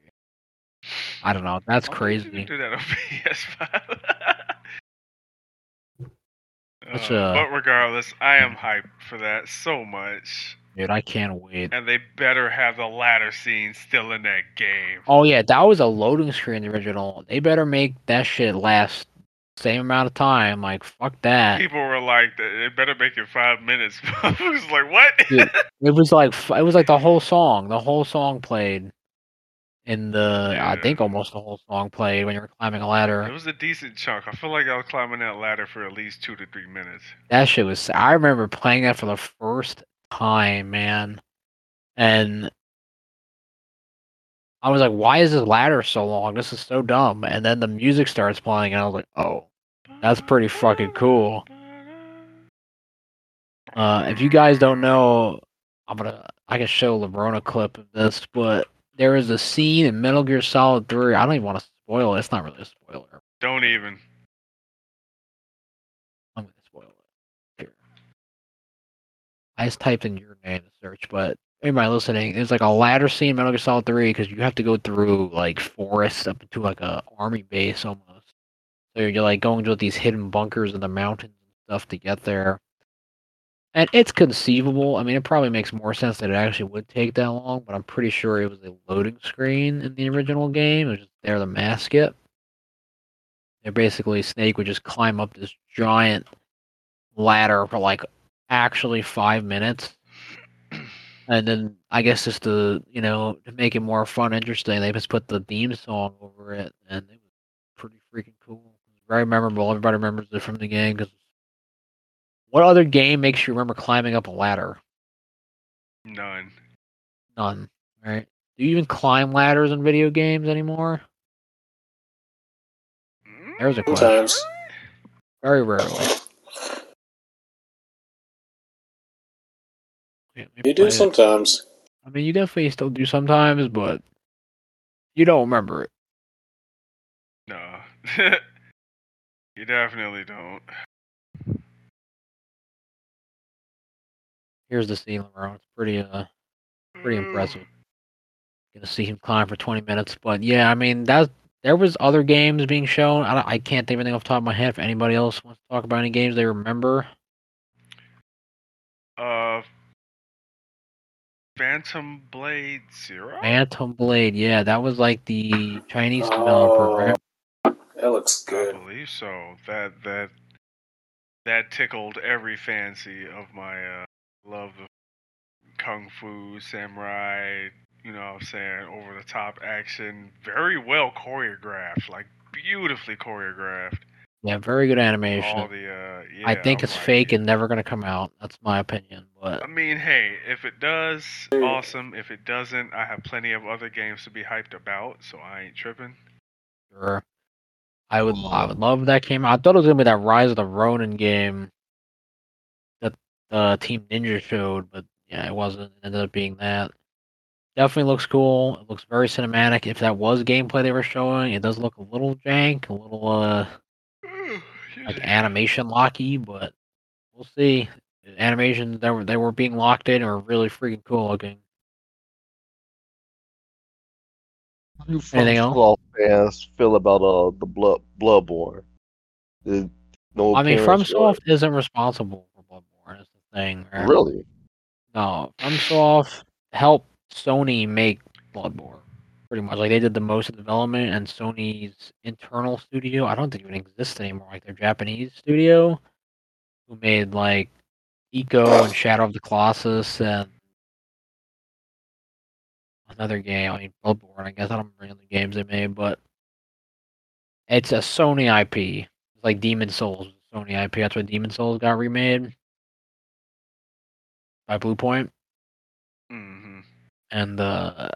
I don't know. That's crazy. You do that on PS5. But regardless, I am hyped for that so much. Dude, I can't wait. And they better have the ladder scene still in that game. Oh, yeah, that was a loading screen, the original. They better make that shit last the same amount of time. Like, fuck that. People were like, they better make it 5 minutes. I was like, what? Dude, it was like the whole song. The whole song played. and I think almost the whole song played when you were climbing a ladder. It was a decent chunk. I feel like I was climbing that ladder for at least 2 to 3 minutes. That shit was. I remember playing that for the first time, man, and I was like, "Why is this ladder so long? This is so dumb." And then the music starts playing, and I was like, "Oh, that's pretty fucking cool." If you guys don't know, I can show LeBron a clip of this, but there is a scene in Metal Gear Solid 3. I don't even want to spoil it. It's not really a spoiler. Don't even. I'm going to spoil it. Here. I just typed in your name to search, but anybody listening, there's like a ladder scene in Metal Gear Solid 3 because you have to go through like forests up into like a army base almost. So you're like going to these hidden bunkers in the mountains and stuff to get there. And it's conceivable. I mean, it probably makes more sense that it actually would take that long, but I'm pretty sure it was a loading screen in the original game. It was just there to mask it. And basically, Snake would just climb up this giant ladder for, like, actually 5 minutes. And then, I guess just to, you know, to make it more fun and interesting, they just put the theme song over it, and it was pretty freaking cool. It was very memorable. Everybody remembers it from the game, because what other game makes you remember climbing up a ladder? None. None, right? Do you even climb ladders in video games anymore? There's a question. Sometimes. Very rarely. You do sometimes. I mean, you definitely still do sometimes, but you don't remember it. No. You definitely don't. Here's the scene, LeBron. It's pretty impressive. Gonna see him climb for 20 minutes, but yeah, I mean that there was other games being shown. I can't think of anything off the top of my head. If anybody else wants to talk about any games they remember, Phantom Blade 0. Phantom Blade, yeah, that was like the Chinese developer, right? That looks good. I believe so. That tickled every fancy of my. Love the kung fu, samurai, you know what I'm saying, over-the-top action. Very well choreographed, like beautifully choreographed. Yeah, very good animation. All the, yeah, I think it's fake and never going to come out. That's my opinion. But I mean, hey, if it does, awesome. If it doesn't, I have plenty of other games to be hyped about, so I ain't tripping. Sure. I would love if that came out. I thought it was going to be that Rise of the Ronin game. Team Ninja showed, but yeah, it wasn't. It ended up being that. Definitely looks cool. It looks very cinematic. If that was gameplay they were showing, it does look a little jank, a little like animation locky, but we'll see. The animations that they were being locked in are really freaking cool looking. Anything else? Fans feel about the Bloodborne? No, I mean, FromSoft isn't responsible. Thing, right? Really? No, FromSoft helped Sony make Bloodborne. Pretty much, like they did the most of the development, and Sony's internal studio, I don't think it even exists anymore. Like their Japanese studio, who made like Ico and Shadow of the Colossus and another game. I mean Bloodborne. I guess I don't remember the games they made, but it's a Sony IP. It's like Demon Souls, Sony IP. That's why Demon Souls got remade. By Blue Point. Mm-hmm. And, I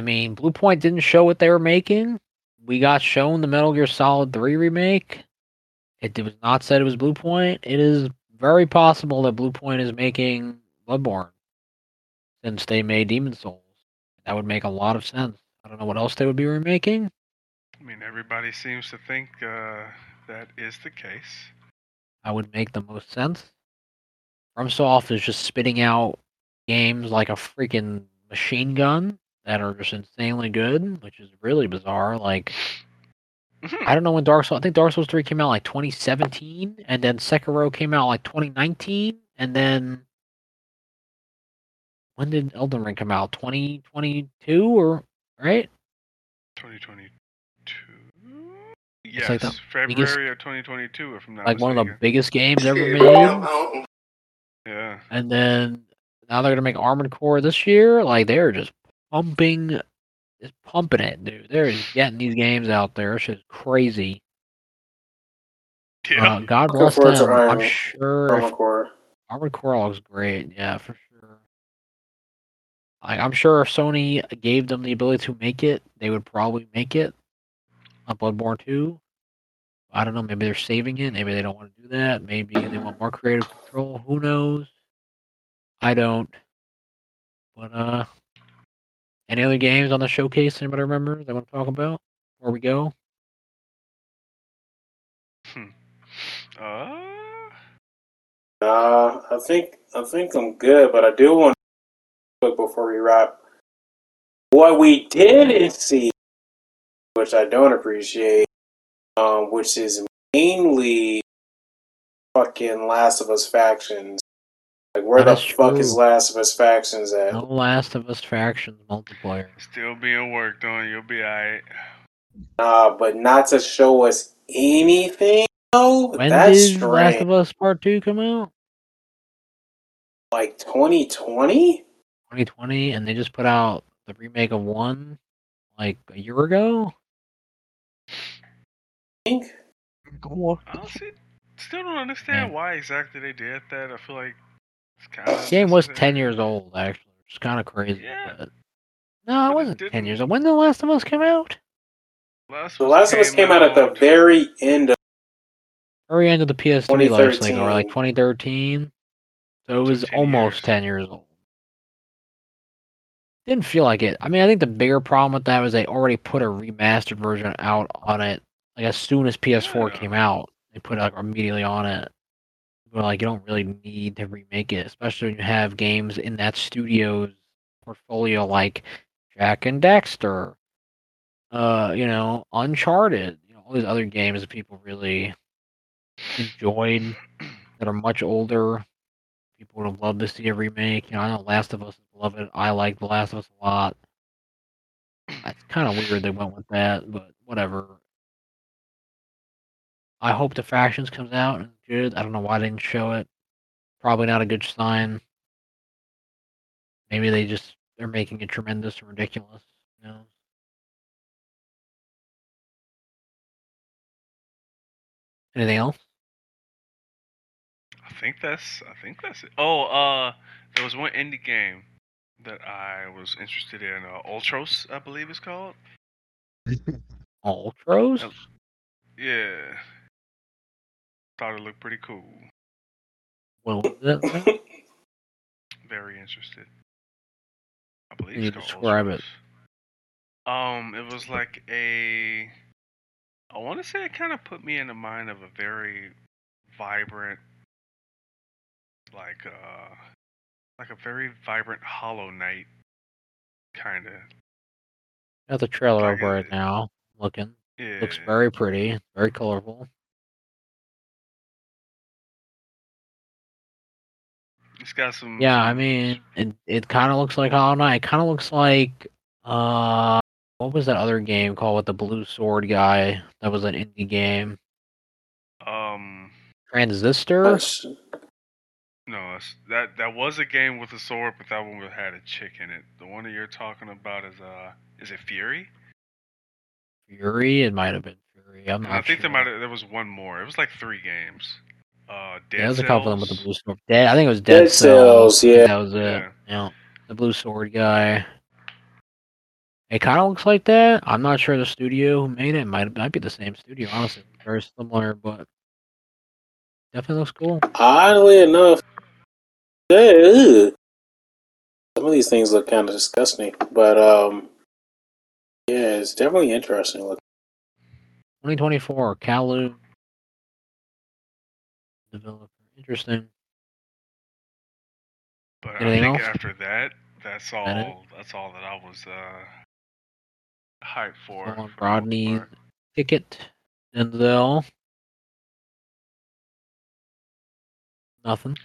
mean, Blue Point didn't show what they were making. We got shown the Metal Gear Solid 3 remake. It was not said it was Blue Point. It is very possible that Blue Point is making Bloodborne, since they made Demon Souls. That would make a lot of sense. I don't know what else they would be remaking. I mean, everybody seems to think that is the case. That would make the most sense. FromSoft is just spitting out games like a freaking machine gun that are just insanely good, which is really bizarre. Like, I don't know when I think Dark Souls 3 came out like 2017, and then Sekiro came out like 2019, and then when did Elden Ring come out? 2022 or right? 2022. Yes, like February of 2022, if I'm not mistaken. Like one of the biggest games ever made. Yeah. And then now they're gonna make Armored Core this year. Like they're just pumping just pumping it, dude. They're just getting these games out there. It's just crazy. Yeah. God bless them. I'm sure. Armored Core looks great. Yeah, for sure. Like, I'm sure if Sony gave them the ability to make it, they would probably make it. Bloodborne 2. I don't know. Maybe they're saving it. Maybe they don't want to do that. Maybe they want more creative control. Who knows? I don't. But any other games on the showcase anybody remembers they want to talk about before we go? I think I'm good, but I do want to look before we wrap. What we didn't see, which I don't appreciate, which is mainly fucking Last of Us factions. Like, where the fuck is Last of Us factions at? No Last of Us factions multiplayer. Still being worked on. You'll be alright. But not to show us anything. Oh, when did Last of Us Part 2 come out? Like 2020? 2020, and they just put out the remake of 1 like a year ago? Honestly, still don't understand why exactly they did that. I feel like it's kind of... This game was 10 years old, actually. It's kind of crazy. Yeah. But... No, it wasn't 10 years old. When did The Last of Us come out? The Last of Us came out at the very end of the PS3 life cycle, or like 2013. So it was almost 10 years old. Didn't feel like it. I mean, I think the bigger problem with that was they already put a remastered version out on it. Like, as soon as PS4 came out, they put it like immediately on it. But like, you don't really need to remake it, especially when you have games in that studio's portfolio like Jack and Daxter, Uncharted, all these other games that people really enjoyed that are much older. People would have loved to see a remake. I know Last of Us is beloved. I like The Last of Us a lot. It's kind of weird they went with that, but whatever. I hope the Factions comes out and good. I don't know why they didn't show it. Probably not a good sign. Maybe they're making it tremendous or ridiculous. You know? Anything else? I think that's it. There was one indie game that I was interested in. Ultros, I believe it's called. Ultros? Yeah. Thought it looked pretty cool. Well, very interested. I believe it's called describe Ultros. It. It was like a... I want to say it kind of put me in the mind of a very vibrant... like a very vibrant Hollow Knight, kind of. Got the trailer over right now. Looking, yeah. Looks very pretty, very colorful. It's got some. Yeah, I mean, it kind of looks like Hollow Knight. It kind of looks like what was that other game called with the blue sword guy? That was an indie game. Transistor. No, that was a game with a sword, but that one had a chick in it. The one that you're talking about is it Fury? Fury? It might have been Fury. I think there was one more. It was like 3 games. Dead Cells. There was a couple of them with the blue sword. I think it was Dead Cells. Yeah, that was it. Yeah. The blue sword guy. It kind of looks like that. I'm not sure the studio who made it. Might be the same studio. Honestly, very similar, but definitely looks cool. Oddly enough. Some of these things look kind of disgusting, but it's definitely interesting looking. 2024 Kalu developer, interesting. But anything I think else? After that, that's all. That's all that I was hyped for. Rodney Pickett, Denzel. Nothing.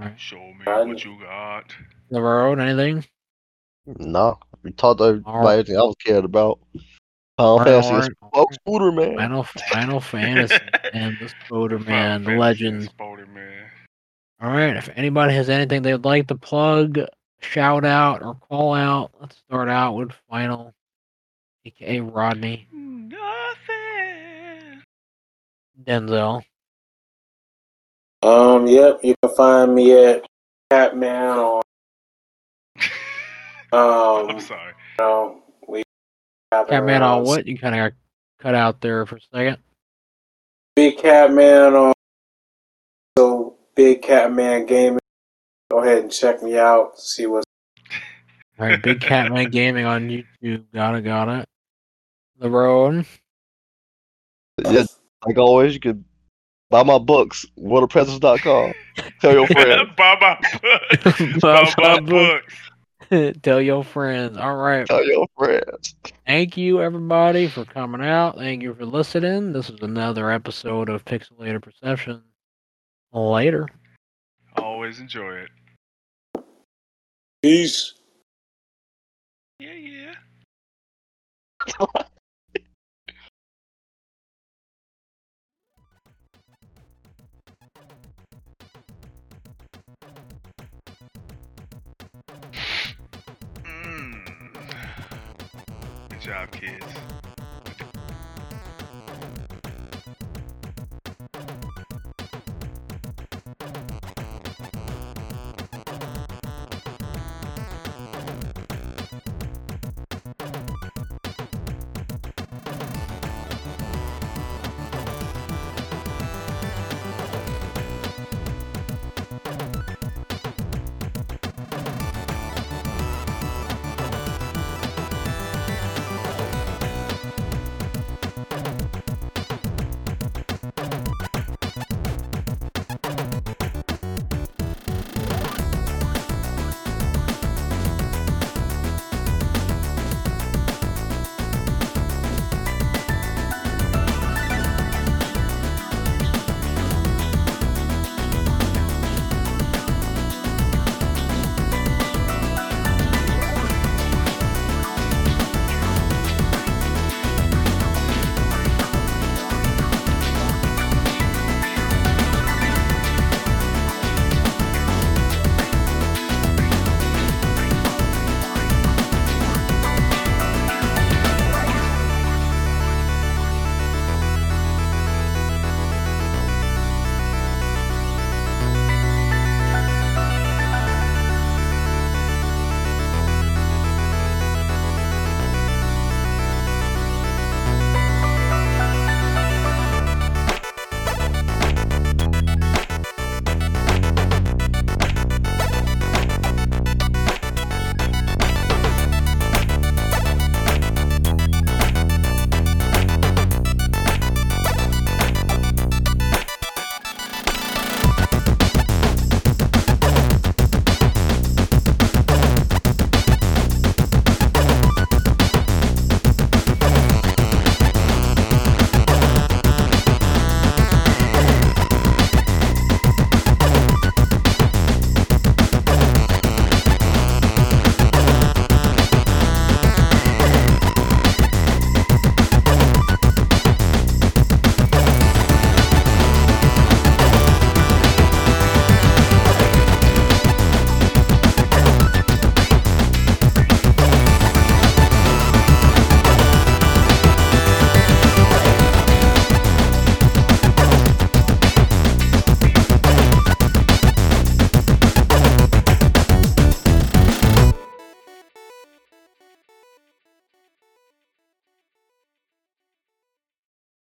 Right. Show me what you got. The road, anything? No. We talked about everything I was cared about. Final Fantasy and the Spider-Man, the legend. Alright, if anybody has anything they would like to plug, shout out, or call out, let's start out with Final aka Rodney. Nothing. Denzel. Yep, you can find me at Catman or I'm sorry. No, we Catman on what? You kinda got cut out there for a second. Big Catman on so Big Catman Gaming. Go ahead and check me out, see what's Alright, Big Catman Gaming on YouTube. Got it. The Road. Yes, like always, you could buy my books, WorldOfPresence.com. Tell your friends. Buy my books. Tell your friends. All right. Tell your friends. Thank you, everybody, for coming out. Thank you for listening. This is another episode of Pixelated Perception. Later. Always enjoy it. Peace. Yeah. Good job, kids.